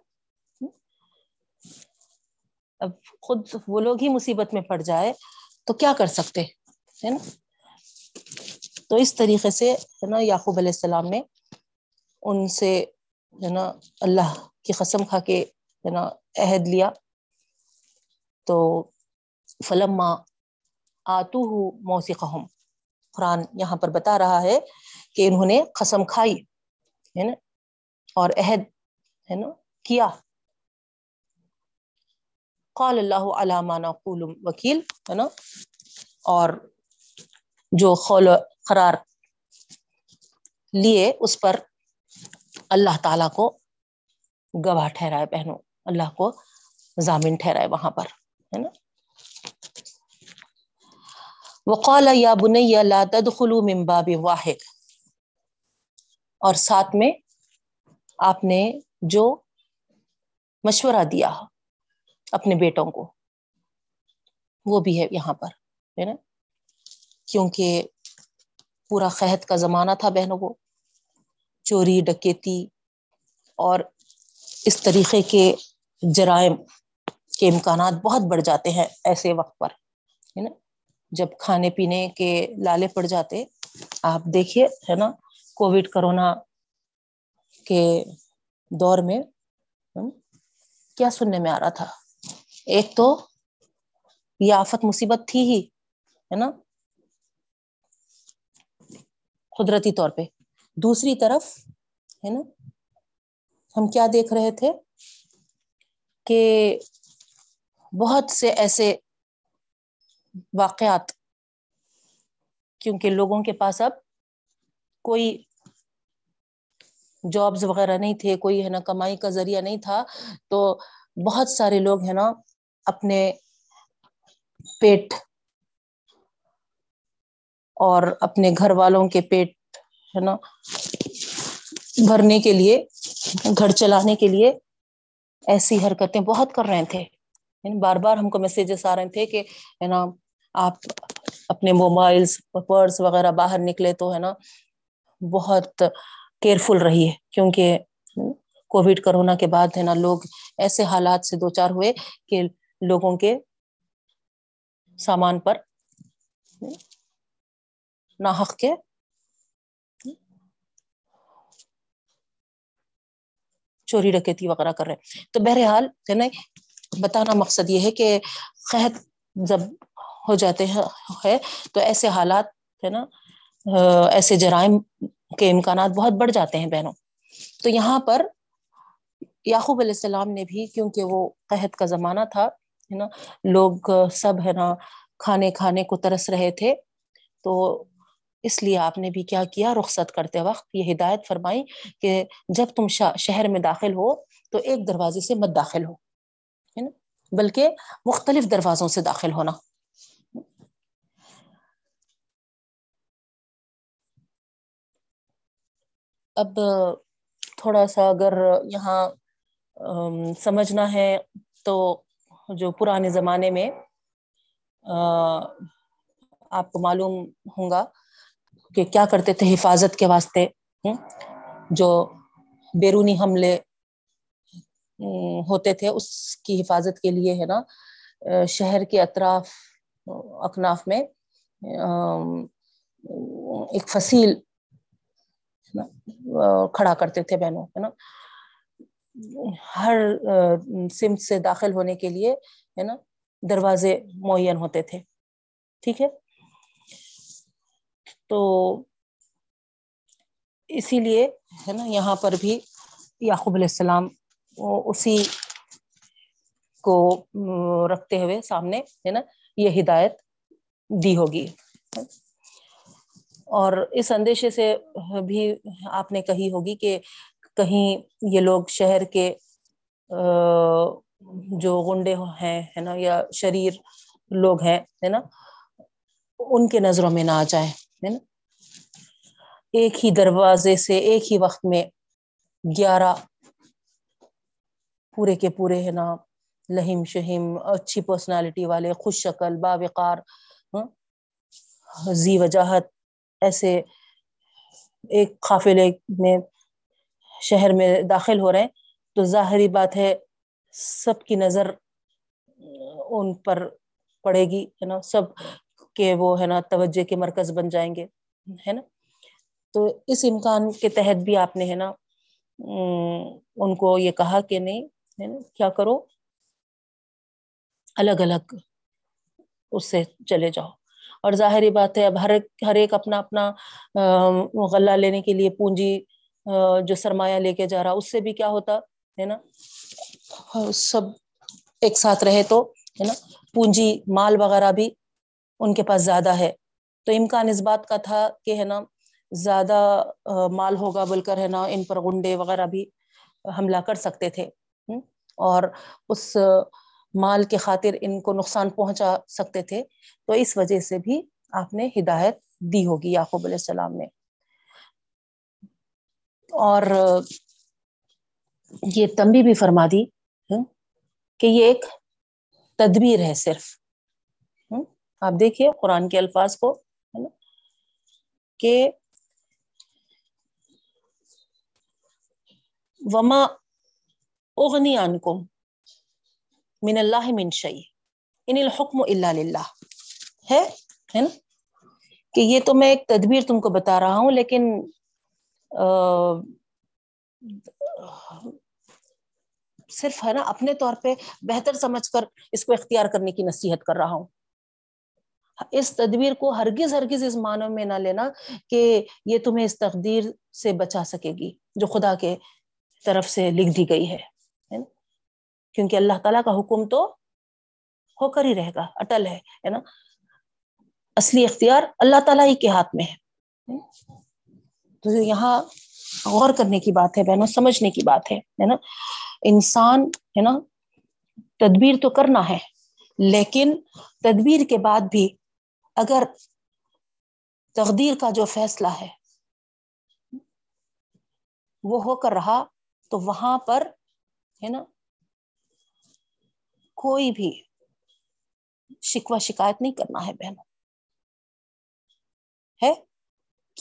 اب خود وہ لوگ ہی مصیبت میں پڑ جائے تو کیا کر سکتے، ہے نا. تو اس طریقے سے، ہے نا، یعقوب علیہ السلام نے ان سے، ہے نا، اللہ کی قسم کھا کے، ہے نا، عہد لیا. تو فلما آتوہ موثقہم، قرآن یہاں پر بتا رہا ہے کہ انہوں نے قسم کھائی، ہے نا، اور عہد، ہے نا، کیا. قال اللہ علی ما نقول وکیل، ہے نا، اور جو قول و قرار لیے اس پر اللہ تعالیٰ کو گواہ ٹھہرائے، بہنوں، اللہ کو ضامن ٹھہرائے وہاں پر، ہے نا. وقال یا بنی لا تدخلوا من باب واحد، اور ساتھ میں آپ نے جو مشورہ دیا اپنے بیٹوں کو وہ بھی ہے یہاں پر، ہے نا، کیونکہ پورا قحط کا زمانہ تھا بہنوں کو، چوری ڈکیتی اور اس طریقے کے جرائم کے امکانات بہت بڑھ جاتے ہیں ایسے وقت پر، ہے نا، جب کھانے پینے کے لالے پڑ جاتے. آپ دیکھیے، ہے نا، کووڈ کرونا کے دور میں کیا سننے میں آ رہا تھا. ایک تو یہ آفت مصیبت تھی ہی، ہے نا، قدرتی طور پہ. دوسری طرف، ہے نا، ہم کیا دیکھ رہے تھے کہ بہت سے ایسے واقعات، کیونکہ لوگوں کے پاس اب کوئی جابز وغیرہ نہیں تھے، کوئی، ہے نا، کمائی کا ذریعہ نہیں تھا، تو بہت سارے لوگ، ہے نا، اپنے پیٹ اور اپنے گھر والوں کے پیٹ، ہے نا، بھرنے کے لیے، گھر چلانے کے لیے ایسی حرکتیں بہت کر رہے تھے. بار بار ہم کو میسیجز آ رہے تھے کہ، ہے نا، آپ اپنے موبائلز، پرس وغیرہ باہر نکلے تو، ہے نا، بہت کیئرفل رہیے، کیونکہ کووڈ کرونا کے بعد، ہے نا، لوگ ایسے حالات سے دوچار ہوئے کہ لوگوں کے سامان پر ناحق کے چوری ڈکیتی وغیرہ کر رہے. تو بہرحال، ہے نا، بتانا مقصد یہ ہے کہ قحط جب ہو جاتے ہیں تو ایسے حالات، ہے نا ایسے جرائم کے امکانات بہت بڑھ جاتے ہیں بہنوں. تو یہاں پر یعقوب علیہ السلام نے بھی, کیونکہ وہ قحط کا زمانہ تھا ہے نا, لوگ سب ہے نا کھانے کھانے کو ترس رہے تھے, تو اس لیے آپ نے بھی کیا کیا, رخصت کرتے وقت یہ ہدایت فرمائی کہ جب تم شہر میں داخل ہو تو ایک دروازے سے مت داخل ہو ہے نا, بلکہ مختلف دروازوں سے داخل ہونا. اب تھوڑا سا اگر یہاں سمجھنا ہے تو جو پرانے زمانے میں آپ کو معلوم ہوں گا کہ کیا کرتے تھے حفاظت کے واسطے, جو بیرونی حملے ہوتے تھے اس کی حفاظت کے لیے ہے نا شہر کے اطراف اکناف میں ایک فصیل کھڑا کرتے تھے بہنوں ہے نا. ہر سمت سے داخل ہونے کے لیے ہے نا دروازے معین ہوتے تھے, ٹھیک ہے. تو اسی لیے ہے نا یہاں پر بھی یعقوب علیہ السلام اسی کو رکھتے ہوئے سامنے ہے نا یہ ہدایت دی ہوگی. اور اس اندیشے سے بھی آپ نے کہی ہوگی کہ کہیں یہ لوگ شہر کے جو گنڈے ہیں ہے نا یا شریر لوگ ہیں ہے نا ان کے نظروں میں نہ آ جائیں ہے نا. ایک ہی دروازے سے ایک ہی وقت میں گیارہ پورے کے پورے ہے نا لہیم شہیم اچھی پرسنالٹی والے, خوش شکل, باوقار, ذی وجاہت ایسے ایک قافلے میں شہر میں داخل ہو رہے ہیں, تو ظاہری بات ہے سب کی نظر ان پر پڑے گی ہے نا, سب کہ وہ ہے نا توجہ کے مرکز بن جائیں گے ہے نا. تو اس امکان کے تحت بھی آپ نے ہے نا ان کو یہ کہا کہ نہیں ہے نا کیا کرو, الگ الگ اس سے چلے جاؤ. اور ظاہری بات ہے اب ہر ایک ہر ایک اپنا اپنا غلہ لینے کے لیے پونجی جو سرمایہ لے کے جا رہا, اس سے بھی کیا ہوتا ہے نا سب ایک ساتھ رہے تو ہے نا پونجی مال وغیرہ بھی ان کے پاس زیادہ ہے, تو امکان اس بات کا تھا کہ ہے نا زیادہ مال ہوگا بول کر ہے نا ان پر گنڈے وغیرہ بھی حملہ کر سکتے تھے اور اس مال کے خاطر ان کو نقصان پہنچا سکتے تھے. تو اس وجہ سے بھی آپ نے ہدایت دی ہوگی یعقوب علیہ السلام نے. اور یہ تنبیہ بھی فرما دی کہ یہ ایک تدبیر ہے صرف. آپ دیکھیے قرآن کے الفاظ کو ہے نا کہ وما اغنی عنکم من اللہ من شیء ان الحکم الا للہ ہے نا, کہ یہ تو میں ایک تدبیر تم کو بتا رہا ہوں لیکن صرف ہے نا اپنے طور پہ بہتر سمجھ کر اس کو اختیار کرنے کی نصیحت کر رہا ہوں. اس تدبیر کو ہرگز ہرگز اس معنوں میں نہ لینا کہ یہ تمہیں اس تقدیر سے بچا سکے گی جو خدا کے طرف سے لکھ دی گئی ہے, کیونکہ اللہ تعالیٰ کا حکم تو ہو کر ہی رہے گا, اٹل ہے نا, اصلی اختیار اللہ تعالیٰ ہی کے ہاتھ میں ہے. تو یہاں غور کرنے کی بات ہے بہنوں, سمجھنے کی بات ہے نا. انسان ہے نا تدبیر تو کرنا ہے, لیکن تدبیر کے بعد بھی اگر تقدیر کا جو فیصلہ ہے وہ ہو کر رہا تو وہاں پر ہے نا کوئی بھی شکوہ شکایت نہیں کرنا ہے بہنوں, ہے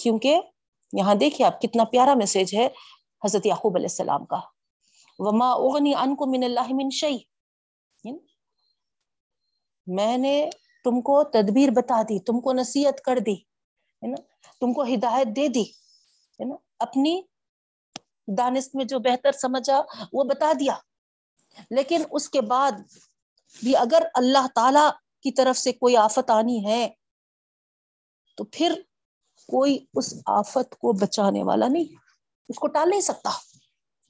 کیونکہ یہاں دیکھیے آپ کتنا پیارا میسج ہے حضرت یعقوب علیہ السلام کا, وما اغنی عنکم من اللہ من شیء, میں نے تم کو تدبیر بتا دی, تم کو نصیحت کر دی ہے نا, تم کو ہدایت دے دی ہے نا, اپنی دانست میں جو بہتر سمجھا وہ بتا دیا, لیکن اس کے بعد بھی اگر اللہ تعالی کی طرف سے کوئی آفت آنی ہے تو پھر کوئی اس آفت کو بچانے والا نہیں، اس کو ٹال نہیں سکتا،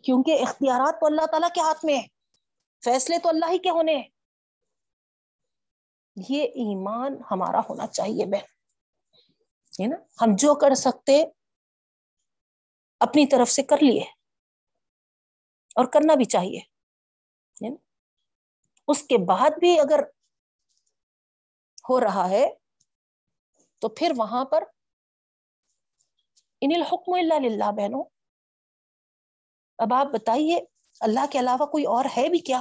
کیونکہ اختیارات تو اللہ تعالیٰ کے ہاتھ میں ہے، فیصلے تو اللہ ہی کے ہونے ہیں۔ یہ ایمان ہمارا ہونا چاہیے بہن، ہے نا؟ ہم جو کر سکتے اپنی طرف سے کر لیے اور کرنا بھی چاہیے، ہے نا؟ اس کے بعد بھی اگر ہو رہا ہے تو پھر وہاں پر ان الحکم الا للہ۔ بہنوں اب آپ بتائیے، اللہ کے علاوہ کوئی اور ہے بھی کیا؟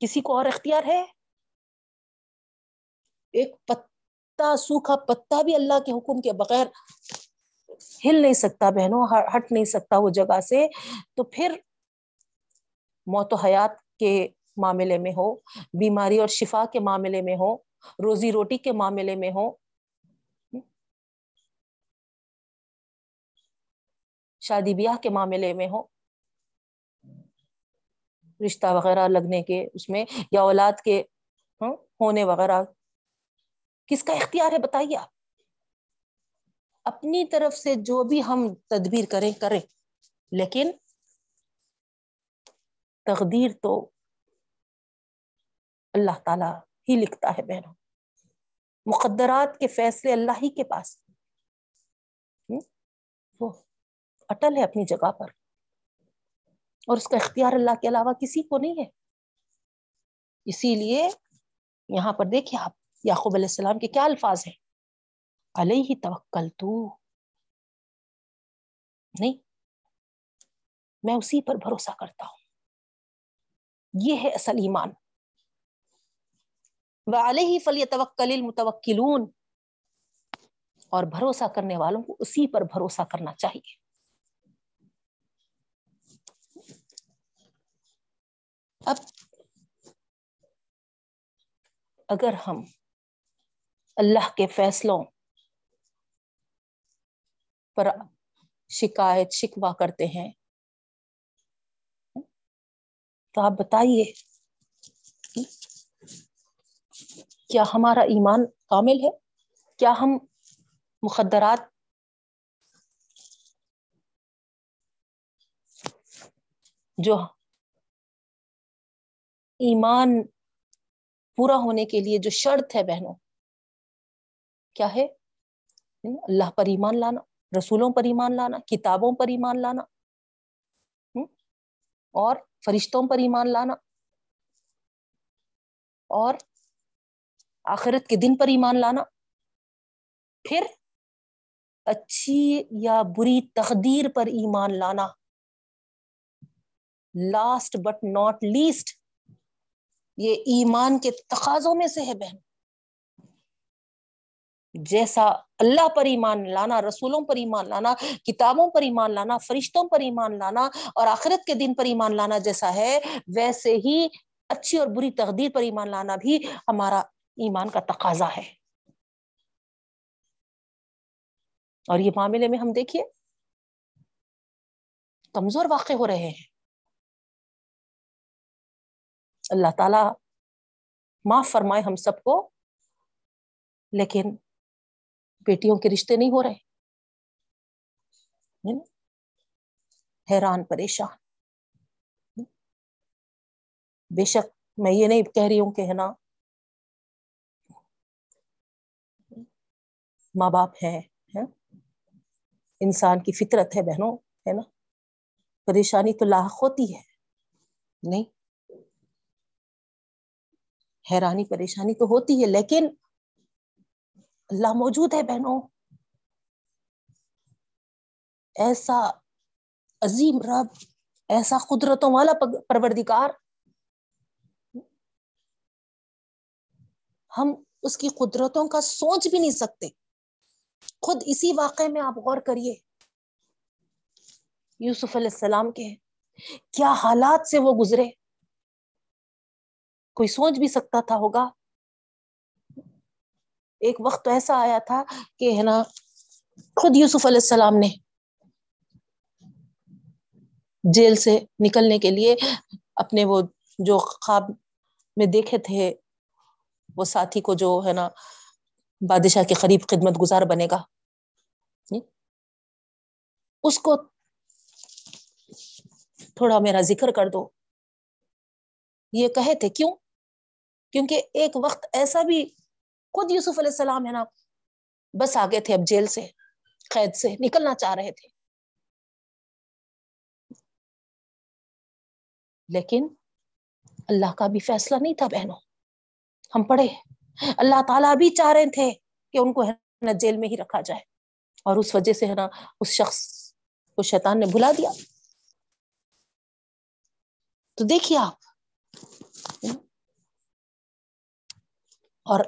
کسی کو اور اختیار ہے؟ ایک پتا، سوکھا پتا بھی اللہ کے حکم کے بغیر ہل نہیں سکتا بہنوں، ہٹ نہیں سکتا وہ جگہ سے۔ تو پھر موت و حیات کے معاملے میں ہو، بیماری اور شفا کے معاملے میں ہو، روزی روٹی کے معاملے میں ہو، شادی بیاہ کے معاملے میں ہو، رشتہ وغیرہ لگنے کے اس میں، یا اولاد کے ہونے وغیرہ، کس کا اختیار ہے بتائیے آپ؟ اپنی طرف سے جو بھی ہم تدبیر کریں کریں، لیکن تقدیر تو اللہ تعالی ہی لکھتا ہے بہنوں، مقدرات کے فیصلے اللہ ہی کے پاس، وہ اٹل ہے اپنی جگہ پر، اور اس کا اختیار اللہ کے علاوہ کسی کو نہیں ہے۔ اسی لیے یہاں پر دیکھیں آپ یعقوب علیہ السلام کے کیا الفاظ ہیں، علیہ توکلت، نہیں میں اسی پر بھروسہ کرتا ہوں، یہ ہے اصل ایمان۔ وعلیہ فلیتوکل المتوکلون، اور بھروسہ کرنے والوں کو اسی پر بھروسہ کرنا چاہیے۔ اب اگر ہم اللہ کے فیصلوں پر شکایت شکوہ کرتے ہیں تو آپ بتائیے کیا ہمارا ایمان کامل ہے؟ کیا ہم مقدرات جو ایمان پورا ہونے کے لیے جو شرط ہے بہنوں کیا ہے؟ اللہ پر ایمان لانا، رسولوں پر ایمان لانا، کتابوں پر ایمان لانا اور فرشتوں پر ایمان لانا اور آخرت کے دن پر ایمان لانا، پھر اچھی یا بری تقدیر پر ایمان لانا، لاسٹ بٹ ناٹ لیسٹ یہ ایمان کے تقاضوں میں سے ہے بہن۔ جیسا اللہ پر ایمان لانا، رسولوں پر ایمان لانا، کتابوں پر ایمان لانا، فرشتوں پر ایمان لانا اور آخرت کے دن پر ایمان لانا جیسا ہے، ویسے ہی اچھی اور بری تقدیر پر ایمان لانا بھی ہمارا ایمان کا تقاضا ہے۔ اور یہ معاملے میں ہم دیکھیے کمزور واقع ہو رہے ہیں۔ اللہ تعالیٰ معاف فرمائے ہم سب کو، لیکن بیٹیوں کے رشتے نہیں ہو رہے، حیران پریشان۔ بے شک میں یہ نہیں کہہ رہی ہوں کہ ہے نا ماں باپ ہے، انسان کی فطرت ہے بہنوں، ہے نا، پریشانی تو لاحق ہوتی ہے، نہیں حیرانی پریشانی تو ہوتی ہے، لیکن اللہ موجود ہے بہنوں، ایسا عظیم رب، ایسا قدرتوں والا پروردگار، ہم اس کی قدرتوں کا سوچ بھی نہیں سکتے۔ خود اسی واقعے میں آپ غور کریے، یوسف علیہ السلام کے کیا حالات سے وہ گزرے، کوئی سوچ بھی سکتا تھا ہوگا؟ ایک وقت ایسا آیا تھا کہ ہے نا خود یوسف علیہ السلام نے جیل سے نکلنے کے لیے اپنے وہ جو خواب میں دیکھے تھے، وہ ساتھی کو جو ہے نا بادشاہ کے قریب خدمت گزار بنے گا. اس کو تھوڑا میرا ذکر کر دو. یہ کہے تھے کیوں؟ کیونکہ ایک وقت ایسا بھی خود یوسف علیہ السلام ہے نا بس آگے تھے اب جیل سے قید سے نکلنا چاہ رہے تھے، لیکن اللہ کا بھی فیصلہ نہیں تھا بہنوں. ہم پڑھے اللہ تعالیٰ بھی چاہ رہے تھے کہ ان کو ہے نا جیل میں ہی رکھا جائے، اور اس وجہ سے ہے نا اس شخص کو شیطان نے بھلا دیا. تو دیکھیے آپ، اور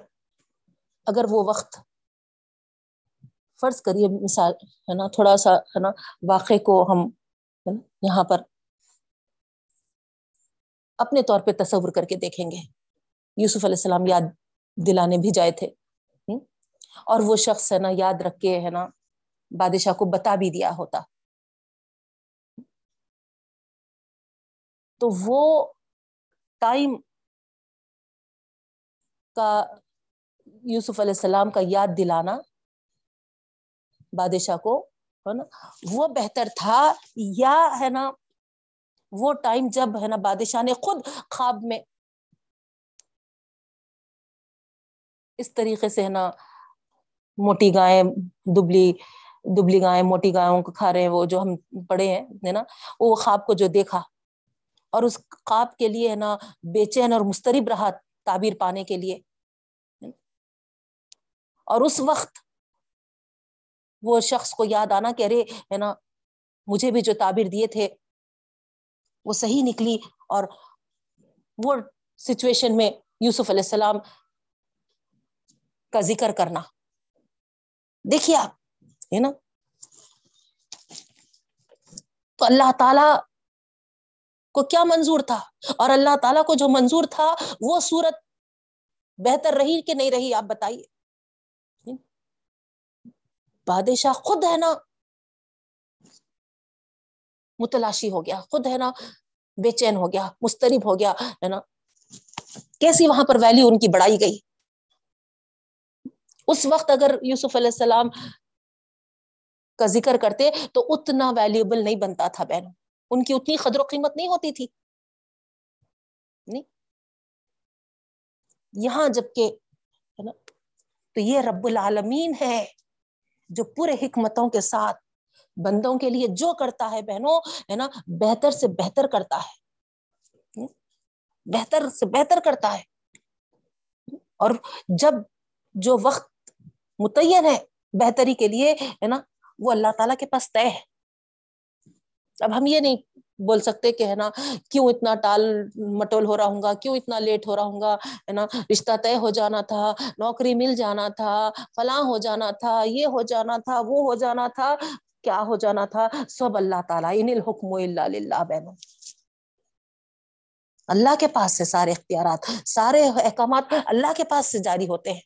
اگر وہ وقت فرض کریے مثال ہے نا تھوڑا سا ہے نا واقعے کو ہم یہاں پر اپنے طور پہ تصور کر کے دیکھیں گے. یوسف علیہ السلام یاد دلانے بھی جائے تھے، اور وہ شخص ہے نا یاد رکھ کے ہے نا بادشاہ کو بتا بھی دیا ہوتا، تو وہ ٹائم کا یوسف علیہ السلام کا یاد دلانا بادشاہ کو ہے نا وہ بہتر تھا، یا ہے نا وہ ٹائم جب ہے نا بادشاہ نے خود خواب میں اس طریقے سے ہے نا موٹی گائیں دبلی دبلی گائیں موٹی گائوں کو کھا رہے ہیں، وہ جو ہم پڑھے ہیں نا وہ خواب کو جو دیکھا اور اس خواب کے لیے ہے نا بے چین اور مسترب رہا تعبیر پانے کے لیے، اور اس وقت وہ شخص کو یاد آنا کہ ارے ہے نا مجھے بھی جو تعبیر دیے تھے وہ صحیح نکلی، اور وہ سچویشن میں یوسف علیہ السلام کا ذکر کرنا. دیکھیے آپ ہے نا تو اللہ تعالی کو کیا منظور تھا، اور اللہ تعالی کو جو منظور تھا وہ صورت بہتر رہی کہ نہیں رہی؟ آپ بتائیے. بادشاہ خود ہے نا متلاشی ہو گیا، خود ہے نا بے چین ہو گیا، مسترب ہو گیا ہے نا. کیسی وہاں پر ویلیو ان کی بڑھائی گئی. اس وقت اگر یوسف علیہ السلام کا ذکر کرتے تو اتنا ویلیوبل نہیں بنتا تھا بہنوں، ان کی اتنی قدر و قیمت نہیں ہوتی تھی. نہیں یہاں جب کہ ہے نا تو یہ رب العالمین ہے جو پورے حکمتوں کے ساتھ بندوں کے لیے جو کرتا ہے بہنوں ہے نا بہتر سے بہتر کرتا ہے، بہتر سے بہتر کرتا ہے. اور جب جو وقت متعین ہے بہتری کے لیے ہے نا وہ اللہ تعالیٰ کے پاس طے ہے. اب ہم یہ نہیں بول سکتے کہ ہے نا کیوں اتنا ٹال مٹول ہو رہا ہوں گا، کیوں اتنا لیٹ ہو رہا ہوں گا، ہے نا رشتہ طے ہو جانا تھا، نوکری مل جانا تھا، فلاں ہو جانا تھا، یہ ہو جانا تھا، وہ ہو جانا تھا، کیا ہو جانا تھا، سب اللہ تعالیٰ. ان الحکم الا للہ بہنوں، اللہ کے پاس سے سارے اختیارات، سارے احکامات اللہ کے پاس سے جاری ہوتے ہیں.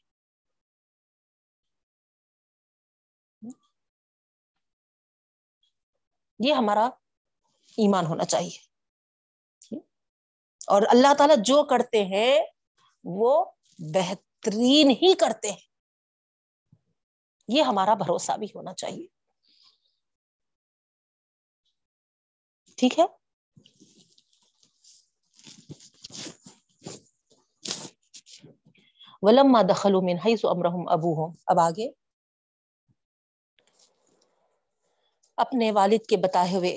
یہ ہمارا ایمان ہونا چاہیے، اور اللہ تعالیٰ جو کرتے ہیں وہ بہترین ہی کرتے ہیں، یہ ہمارا بھروسہ بھی ہونا چاہیے. ٹھیک ہے، وَلَمَّا دَخَلُوا مِنْ حَيْثُ أَمْرَهُمْ أَبُوهُمْ. اب آگے اپنے والد کے بتائے ہوئے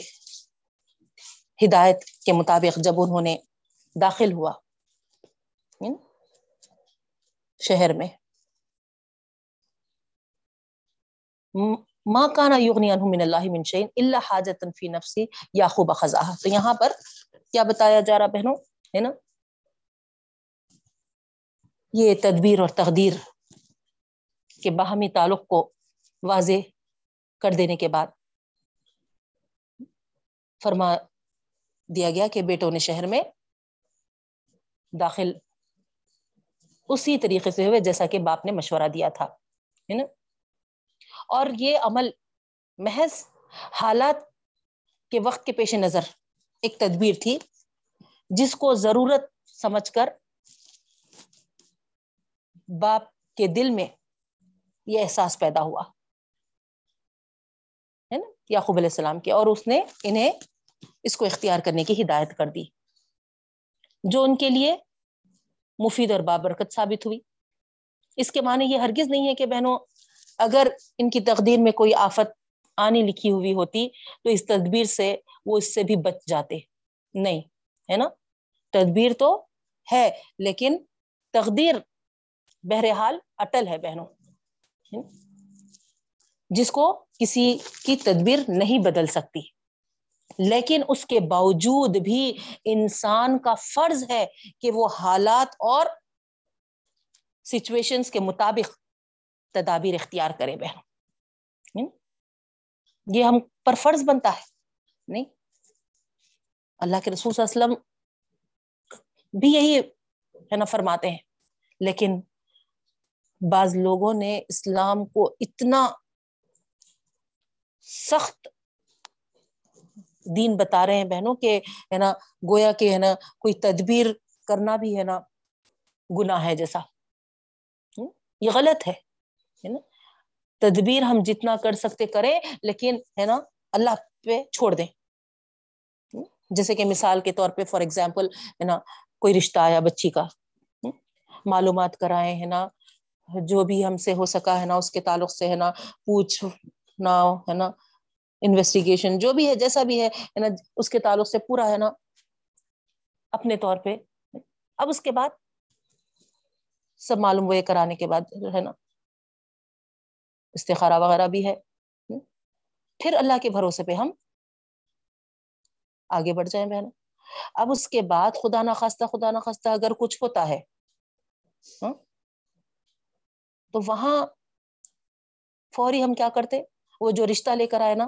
ہدایت کے مطابق جب انہوں نے داخل ہوا شہر میں، ما کانا یغنی عنہ من اللہ من شیء الا حاجۃ فی نفسی یعقوب قضاها. تو یہاں پر کیا بتایا جا رہا بہنوں ہے نا، یہ تدبیر اور تقدیر کے باہمی تعلق کو واضح کر دینے کے بعد فرما دیا گیا کہ بیٹوں نے شہر میں داخل اسی طریقے سے ہوئے جیسا کہ باپ نے مشورہ دیا تھا، ہے نا. اور یہ عمل محض حالات کے وقت کے پیش نظر ایک تدبیر تھی جس کو ضرورت سمجھ کر باپ کے دل میں یہ احساس پیدا ہوا ہے نا یعقوب علیہ السلام کے، اور اس نے انہیں اس کو اختیار کرنے کی ہدایت کر دی جو ان کے لیے مفید اور بابرکت ثابت ہوئی۔ اس کے معنی یہ ہرگز نہیں ہے کہ بہنوں اگر ان کی تقدیر میں کوئی آفت آنی لکھی ہوئی ہوتی تو اس تدبیر سے وہ اس سے بھی بچ جاتے، نہیں ہے نا، تدبیر تو ہے لیکن تقدیر بہرحال اٹل ہے بہنوں، جس کو کسی کی تدبیر نہیں بدل سکتی، لیکن اس کے باوجود بھی انسان کا فرض ہے کہ وہ حالات اور سچویشنز کے مطابق تدابیر اختیار کرے بہنوں، یہ ہم پر فرض بنتا ہے نہیں۔ اللہ کے رسول صلی اللہ علیہ وسلم بھی یہی ہے نا فرماتے ہیں، لیکن بعض لوگوں نے اسلام کو اتنا سخت دین بتا رہے ہیں بہنوں کہ ہے نا گویا کہ ہے نا کوئی تدبیر کرنا بھی ہے نا گناہ ہے جیسا، یہ غلط ہے نا، تدبیر ہم جتنا کر سکتے کریں لیکن ہے نا اللہ پہ چھوڑ دیں۔ جیسے کہ مثال کے طور پہ فار ایگزامپل ہے نا کوئی رشتہ آیا بچی کا، معلومات کرائیں ہے نا، جو بھی ہم سے ہو سکا ہے نا اس کے تعلق سے ہے نا پوچھنا ہے نا، انویسٹیگیشن جو بھی ہے جیسا بھی ہے نا اس کے تعلق سے پورا ہے نا اپنے طور پہ۔ اب اس کے بعد سب معلوم ہوئے کرانے کے بعد ہے نا استخارہ وغیرہ بھی ہے، پھر اللہ کے بھروسے پہ ہم آگے بڑھ جائیں بہن۔ اب اس کے بعد خدا نخواستہ خدا نخواستہ اگر کچھ ہوتا ہے تو وہاں فوری ہم کیا کرتے، وہ جو رشتہ لے کر آئے نا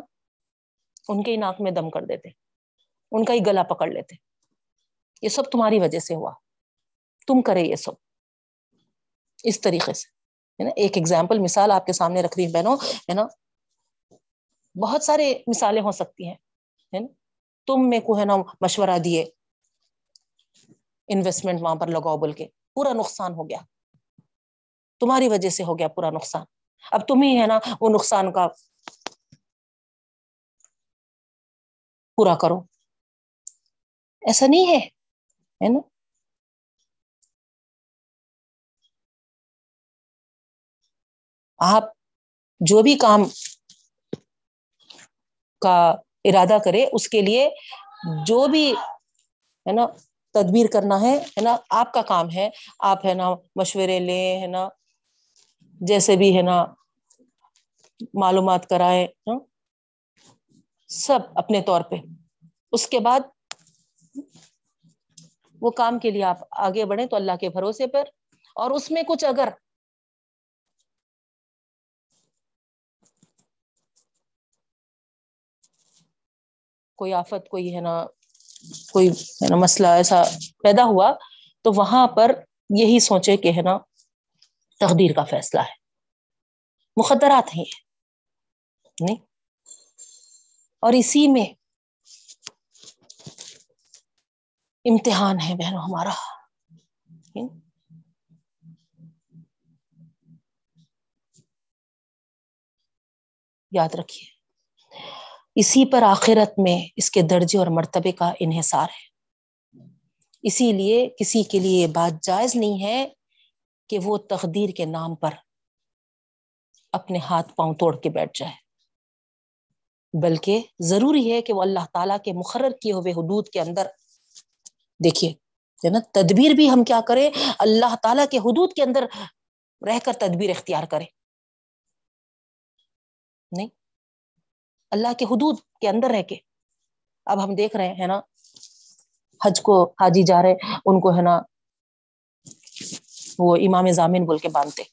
ان کے ہی ناک میں دم کر دیتے، ان کا ہی گلا پکڑ لیتے، یہ سب تمہاری وجہ سے ہوا، تم کرے یہ سب، اس طریقے سے ہے نا۔ ایک ایگزامپل مثال آپ کے سامنے رکھ رہی ہوں بہنوں ہے نا، بہت سارے مثالیں ہو سکتی ہیں ہے نا، تم میں کو ہے نا مشورہ دیے انویسٹمنٹ وہاں پر لگاؤ بول کے، پورا نقصان ہو گیا، تمہاری وجہ سے ہو گیا پورا نقصان، اب تم ہی ہے نا وہ نقصان کا پورا کرو، ایسا نہیں ہے ہے نا۔ آپ جو بھی کام کا ارادہ کرے اس کے لیے جو بھی ہے نا تدبیر کرنا ہے ہے نا آپ کا کام ہے، آپ ہے نا مشورے لیں ہے نا، جیسے بھی ہے نا معلومات کرائیں سب اپنے طور پہ، اس کے بعد وہ کام کے لیے آپ آگے بڑھیں تو اللہ کے بھروسے پر، اور اس میں کچھ اگر کوئی آفت کوئی ہے نا کوئی ہے نا مسئلہ ایسا پیدا ہوا تو وہاں پر یہی سوچے کہ ہے نا تقدیر کا فیصلہ ہے، مقدرات ہیں نہیں، اور اسی میں امتحان ہے بہنوں ہمارا۔ یاد رکھیے اسی پر آخرت میں اس کے درجے اور مرتبے کا انحصار ہے، اسی لیے کسی کے لیے یہ بات جائز نہیں ہے کہ وہ تقدیر کے نام پر اپنے ہاتھ پاؤں توڑ کے بیٹھ جائے، بلکہ ضروری ہے کہ وہ اللہ تعالیٰ کے مقرر کیے ہوئے حدود کے اندر، دیکھیے ہے نا تدبیر بھی ہم کیا کریں، اللہ تعالیٰ کے حدود کے اندر رہ کر تدبیر اختیار کریں، نہیں اللہ کے حدود کے اندر رہ کے۔ اب ہم دیکھ رہے ہیں نا حج کو حاجی جا رہے ان کو ہے نا وہ امام زامن بول کے باندھتے،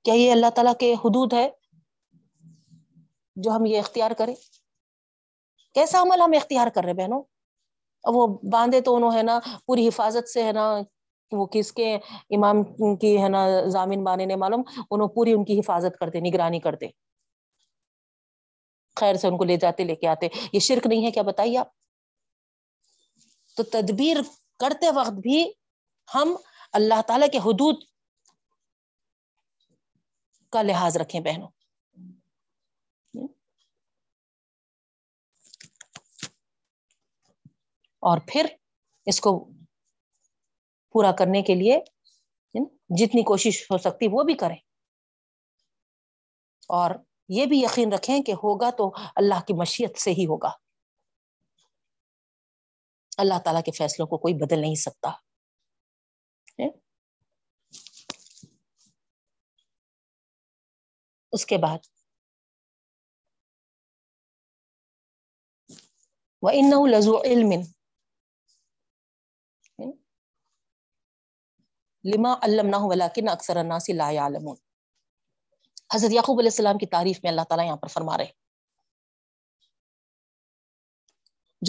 کیا یہ اللہ تعالیٰ کے حدود ہے جو ہم یہ اختیار کریں؟ کیسا عمل ہم اختیار کر رہے بہنوں؟ اب وہ باندھے تو انہوں ہے نا پوری حفاظت سے ہے نا، وہ کس کے امام کی ہے نا زامین بانے نے معلوم، انہوں پوری ان کی حفاظت کرتے، نگرانی کرتے، خیر سے ان کو لے جاتے لے کے آتے، یہ شرک نہیں ہے کیا بتائیے آپ؟ تو تدبیر کرتے وقت بھی ہم اللہ تعالیٰ کے حدود کا لحاظ رکھیں بہنوں. اور پھر اس کو پورا کرنے کے لیے جتنی کوشش ہو سکتی وہ بھی کریں, اور یہ بھی یقین رکھیں کہ ہوگا تو اللہ کی مشیت سے ہی ہوگا, اللہ تعالیٰ کے فیصلوں کو کوئی بدل نہیں سکتا. اس کے بعد وَإِنَّهُ لَذُو عِلْمٍ لِمَا عَلَّمْنَاهُ وَلَكِنَّ أَكْثَرَ النَّاسِ لَا يَعْلَمُونَ. حضرت یعقوب علیہ السلام کی تعریف میں اللہ تعالیٰ یہاں پر فرما رہے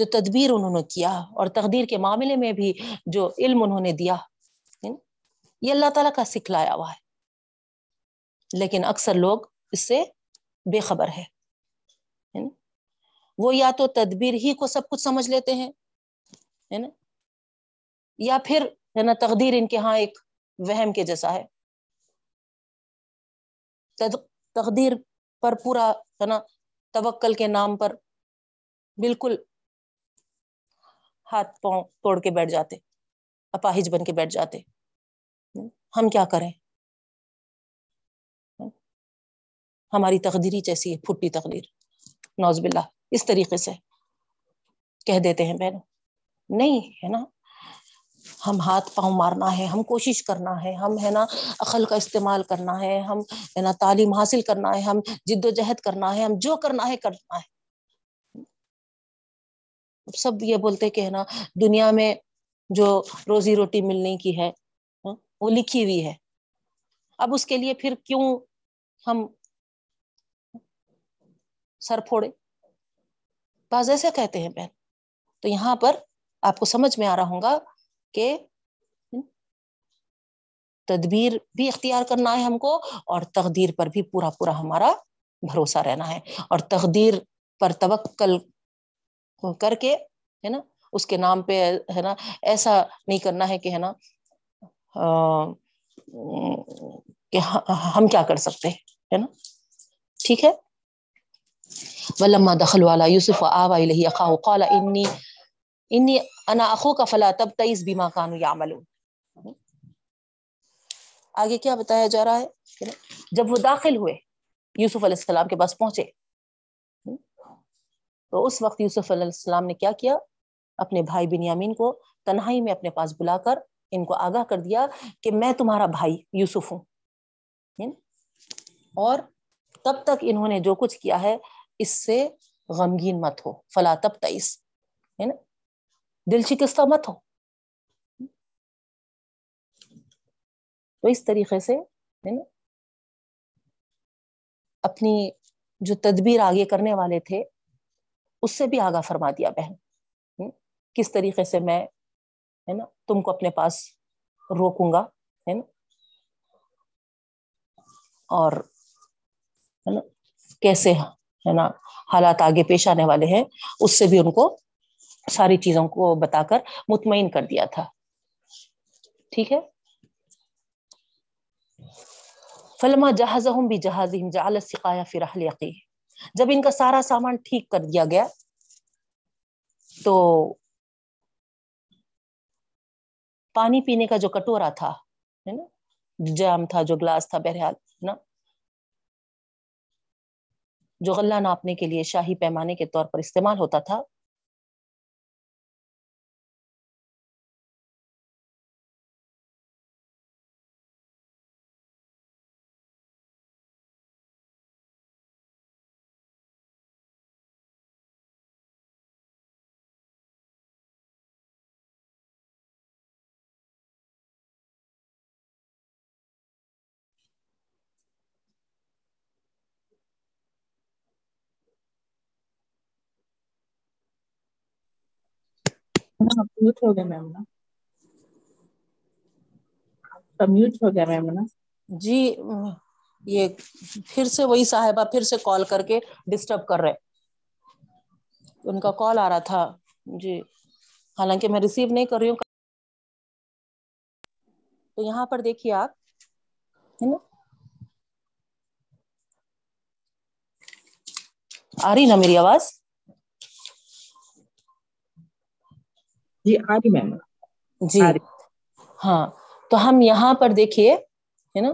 جو تدبیر انہوں نے کیا اور تقدیر کے معاملے میں بھی جو علم انہوں نے دیا یہ اللہ تعالیٰ کا سکھلایا ہوا ہے, لیکن اکثر لوگ اس سے بے خبر ہے. وہ یا تو تدبیر ہی کو سب کچھ سمجھ لیتے ہیں ہے نا, یا پھر ہے نا تقدیر ان کے ہاں ایک وہم کے جیسا ہے, تقدیر پر پورا ہے نا توکل کے نام پر بالکل ہاتھ پاؤں توڑ کے بیٹھ جاتے, اپاہج بن کے بیٹھ جاتے. ہم کیا کریں, ہماری تقدیر ہی جیسی ہے, پھٹی تقدیر نعوذ باللہ, اس طریقے سے کہہ دیتے ہیں بہنوں. نہیں ہے نا, ہم ہاتھ پاؤں مارنا ہے, ہم کوشش کرنا ہے, ہم ہے نا عقل کا استعمال کرنا ہے, ہم ہے نا تعلیم حاصل کرنا ہے, ہم جد و جہد کرنا ہے, ہم جو کرنا ہے کرنا ہے. سب یہ بولتے کہ ہے نا دنیا میں جو روزی روٹی ملنے کی ہے وہ لکھی ہوئی ہے, اب اس کے لیے پھر کیوں ہم سر پھوڑے, بعض ایسا کہتے ہیں بہن. تو یہاں پر آپ کو سمجھ میں آ رہا ہوں گا کہ تدبیر بھی اختیار کرنا ہے ہم کو, اور تقدیر پر بھی پورا پورا ہمارا بھروسہ رہنا ہے, اور تقدیر پر توکل کر کے ہے نا اس کے نام پہ ہے نا ایسا نہیں کرنا ہے کہ ہے نا کہ ہم کیا کر سکتے ہے نا. ٹھیک ہے. وَلَمَّا دَخَلُوا عَلَى يُوسُفَ آوَى إِلَيْهِ أَخَاهُ قَالَ إِنِّي إِنِّي أَنَا أَخُوكَ فَلَا تَبْتَئِسْ بِمَا كَانُوا يَعْمَلُونَ. آگے کیا بتایا جا رہا ہے, جب وہ داخل ہوئے یوسف علیہ السلام کے پاس پہنچے تو اس وقت یوسف علیہ السلام نے کیا کیا, اپنے بھائی بنیامین کو تنہائی میں اپنے پاس بلا کر ان کو آگاہ کر دیا کہ میں تمہارا بھائی یوسف ہوں, اور تب تک انہوں نے جو کچھ کیا ہے اس سے غمگین مت ہو, فلا تبتئس ہے نا دل شکستہ مت ہو. تو اس طریقے سے ہے نا اپنی جو تدبیر آگے کرنے والے تھے اس سے بھی آگاہ فرما دیا بہن, کس طریقے سے میں ہے نا تم کو اپنے پاس روکوں گا ہے نا, اور ہے نا کیسے ہے نا حالات آگے پیش آنے والے ہیں اس سے بھی ان کو ساری چیزوں کو بتا کر مطمئن کر دیا تھا. ٹھیک ہے. فلما جہزہم بجہازہم جعل السقایا فی رحل اخیہ, جب ان کا سارا سامان ٹھیک کر دیا گیا تو پانی پینے کا جو کٹورا تھا ہے نا, جام تھا, جو گلاس تھا, بہرحال نا جو غلہ ناپنے کے لیے شاہی پیمانے کے طور پر استعمال ہوتا تھا, میوٹ ہو گیا میم نا, میوٹ ہو گیا میم نا جی, یہ پھر سے وہی صاحبہ پھر سے کال کر کے ڈسٹرب کر رہے, ان کا کال آ رہا تھا جی, حالانکہ میں ریسیو نہیں کر رہی ہوں. تو یہاں پر دیکھیے آپ ہے نا, آ رہی نا میری آواز؟ جی آ رہی میم جی, ہاں. تو ہم یہاں پر دیکھیے ہے نا,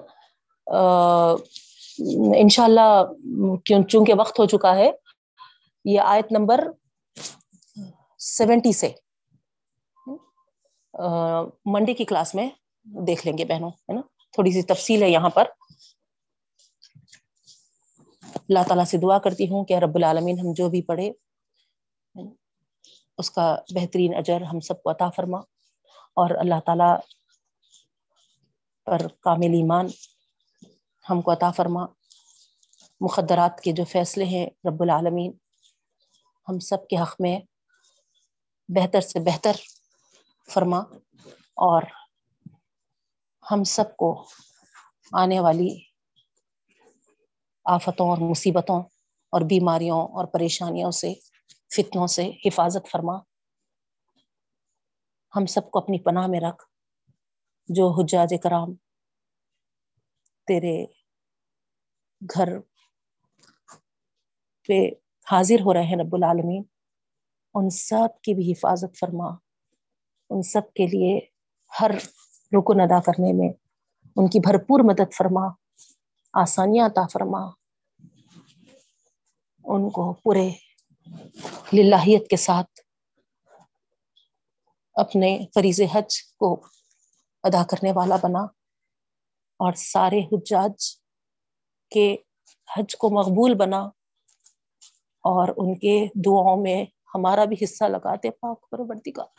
انشاء اللہ چونکہ وقت ہو چکا ہے, یہ آیت نمبر سیونٹی سے منڈے کی کلاس میں دیکھ لیں گے بہنوں, ہے نا. تھوڑی سی تفصیل ہے یہاں پر. اللہ تعالیٰ سے دعا کرتی ہوں کہ رب العالمین ہم جو بھی پڑھے اس کا بہترین اجر ہم سب کو عطا فرما, اور اللہ تعالیٰ پر کامل ایمان ہم کو عطا فرما. مقدرات کے جو فیصلے ہیں رب العالمین ہم سب کے حق میں بہتر سے بہتر فرما, اور ہم سب کو آنے والی آفتوں اور مصیبتوں اور بیماریوں اور پریشانیوں سے, فتنوں سے حفاظت فرما. ہم سب کو اپنی پناہ میں رکھ, جو حجاج کرام تیرے گھر پہ حاضر ہو رہے ہیں رب العالمین, ان سب کی بھی حفاظت فرما. ان سب کے لیے ہر رکن ادا کرنے میں ان کی بھرپور مدد فرما, آسانیاں عطا فرما. ان کو پورے للہیت کے ساتھ اپنے فریض حج کو ادا کرنے والا بنا, اور سارے حجاج کے حج کو مقبول بنا, اور ان کے دعاؤں میں ہمارا بھی حصہ لگاتے پاک پروردگار.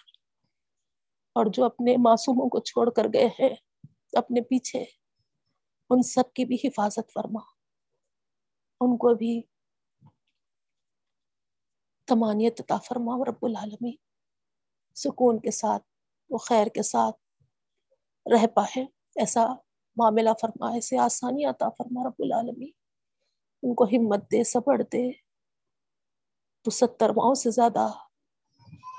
اور جو اپنے معصوموں کو چھوڑ کر گئے ہیں اپنے پیچھے, ان سب کی بھی حفاظت فرما. ان کو بھی طمانیت عطا فرما رب العالمین, سکون کے ساتھ وہ خیر کے ساتھ رہ پائے ایسا معاملہ فرما, ایسے آسانی عطا فرما رب العالمین. ان کو ہمت دے, صبر دے. تو ستر ماؤں سے زیادہ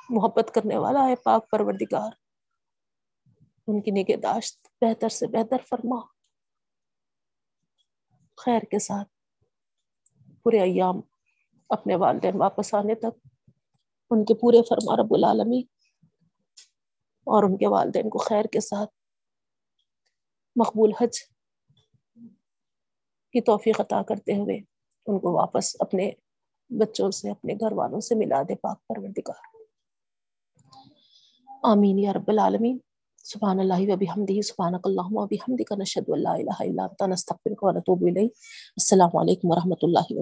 محبت کرنے والا ہے پاک پروردگار. ان کی نگہداشت بہتر سے بہتر فرما, خیر کے ساتھ پورے ایام اپنے والدین واپس آنے تک ان کے پورے فرما رب العالمین, اور ان کے والدین کو خیر کے ساتھ مقبول حج کی توفیق عطا کرتے ہوئے ان کو واپس اپنے بچوں سے اپنے گھر والوں سے ملا دے پاک پروردگار. آمین یا رب العالمین. سبحان اللہ و بحمدہ, سبحانک اللہم و بحمدک, نشہد ان لا الہ الا انت, نستغفرک و نتوب الیک. السلام علیکم و رحمۃ اللہ وبرکاتہ.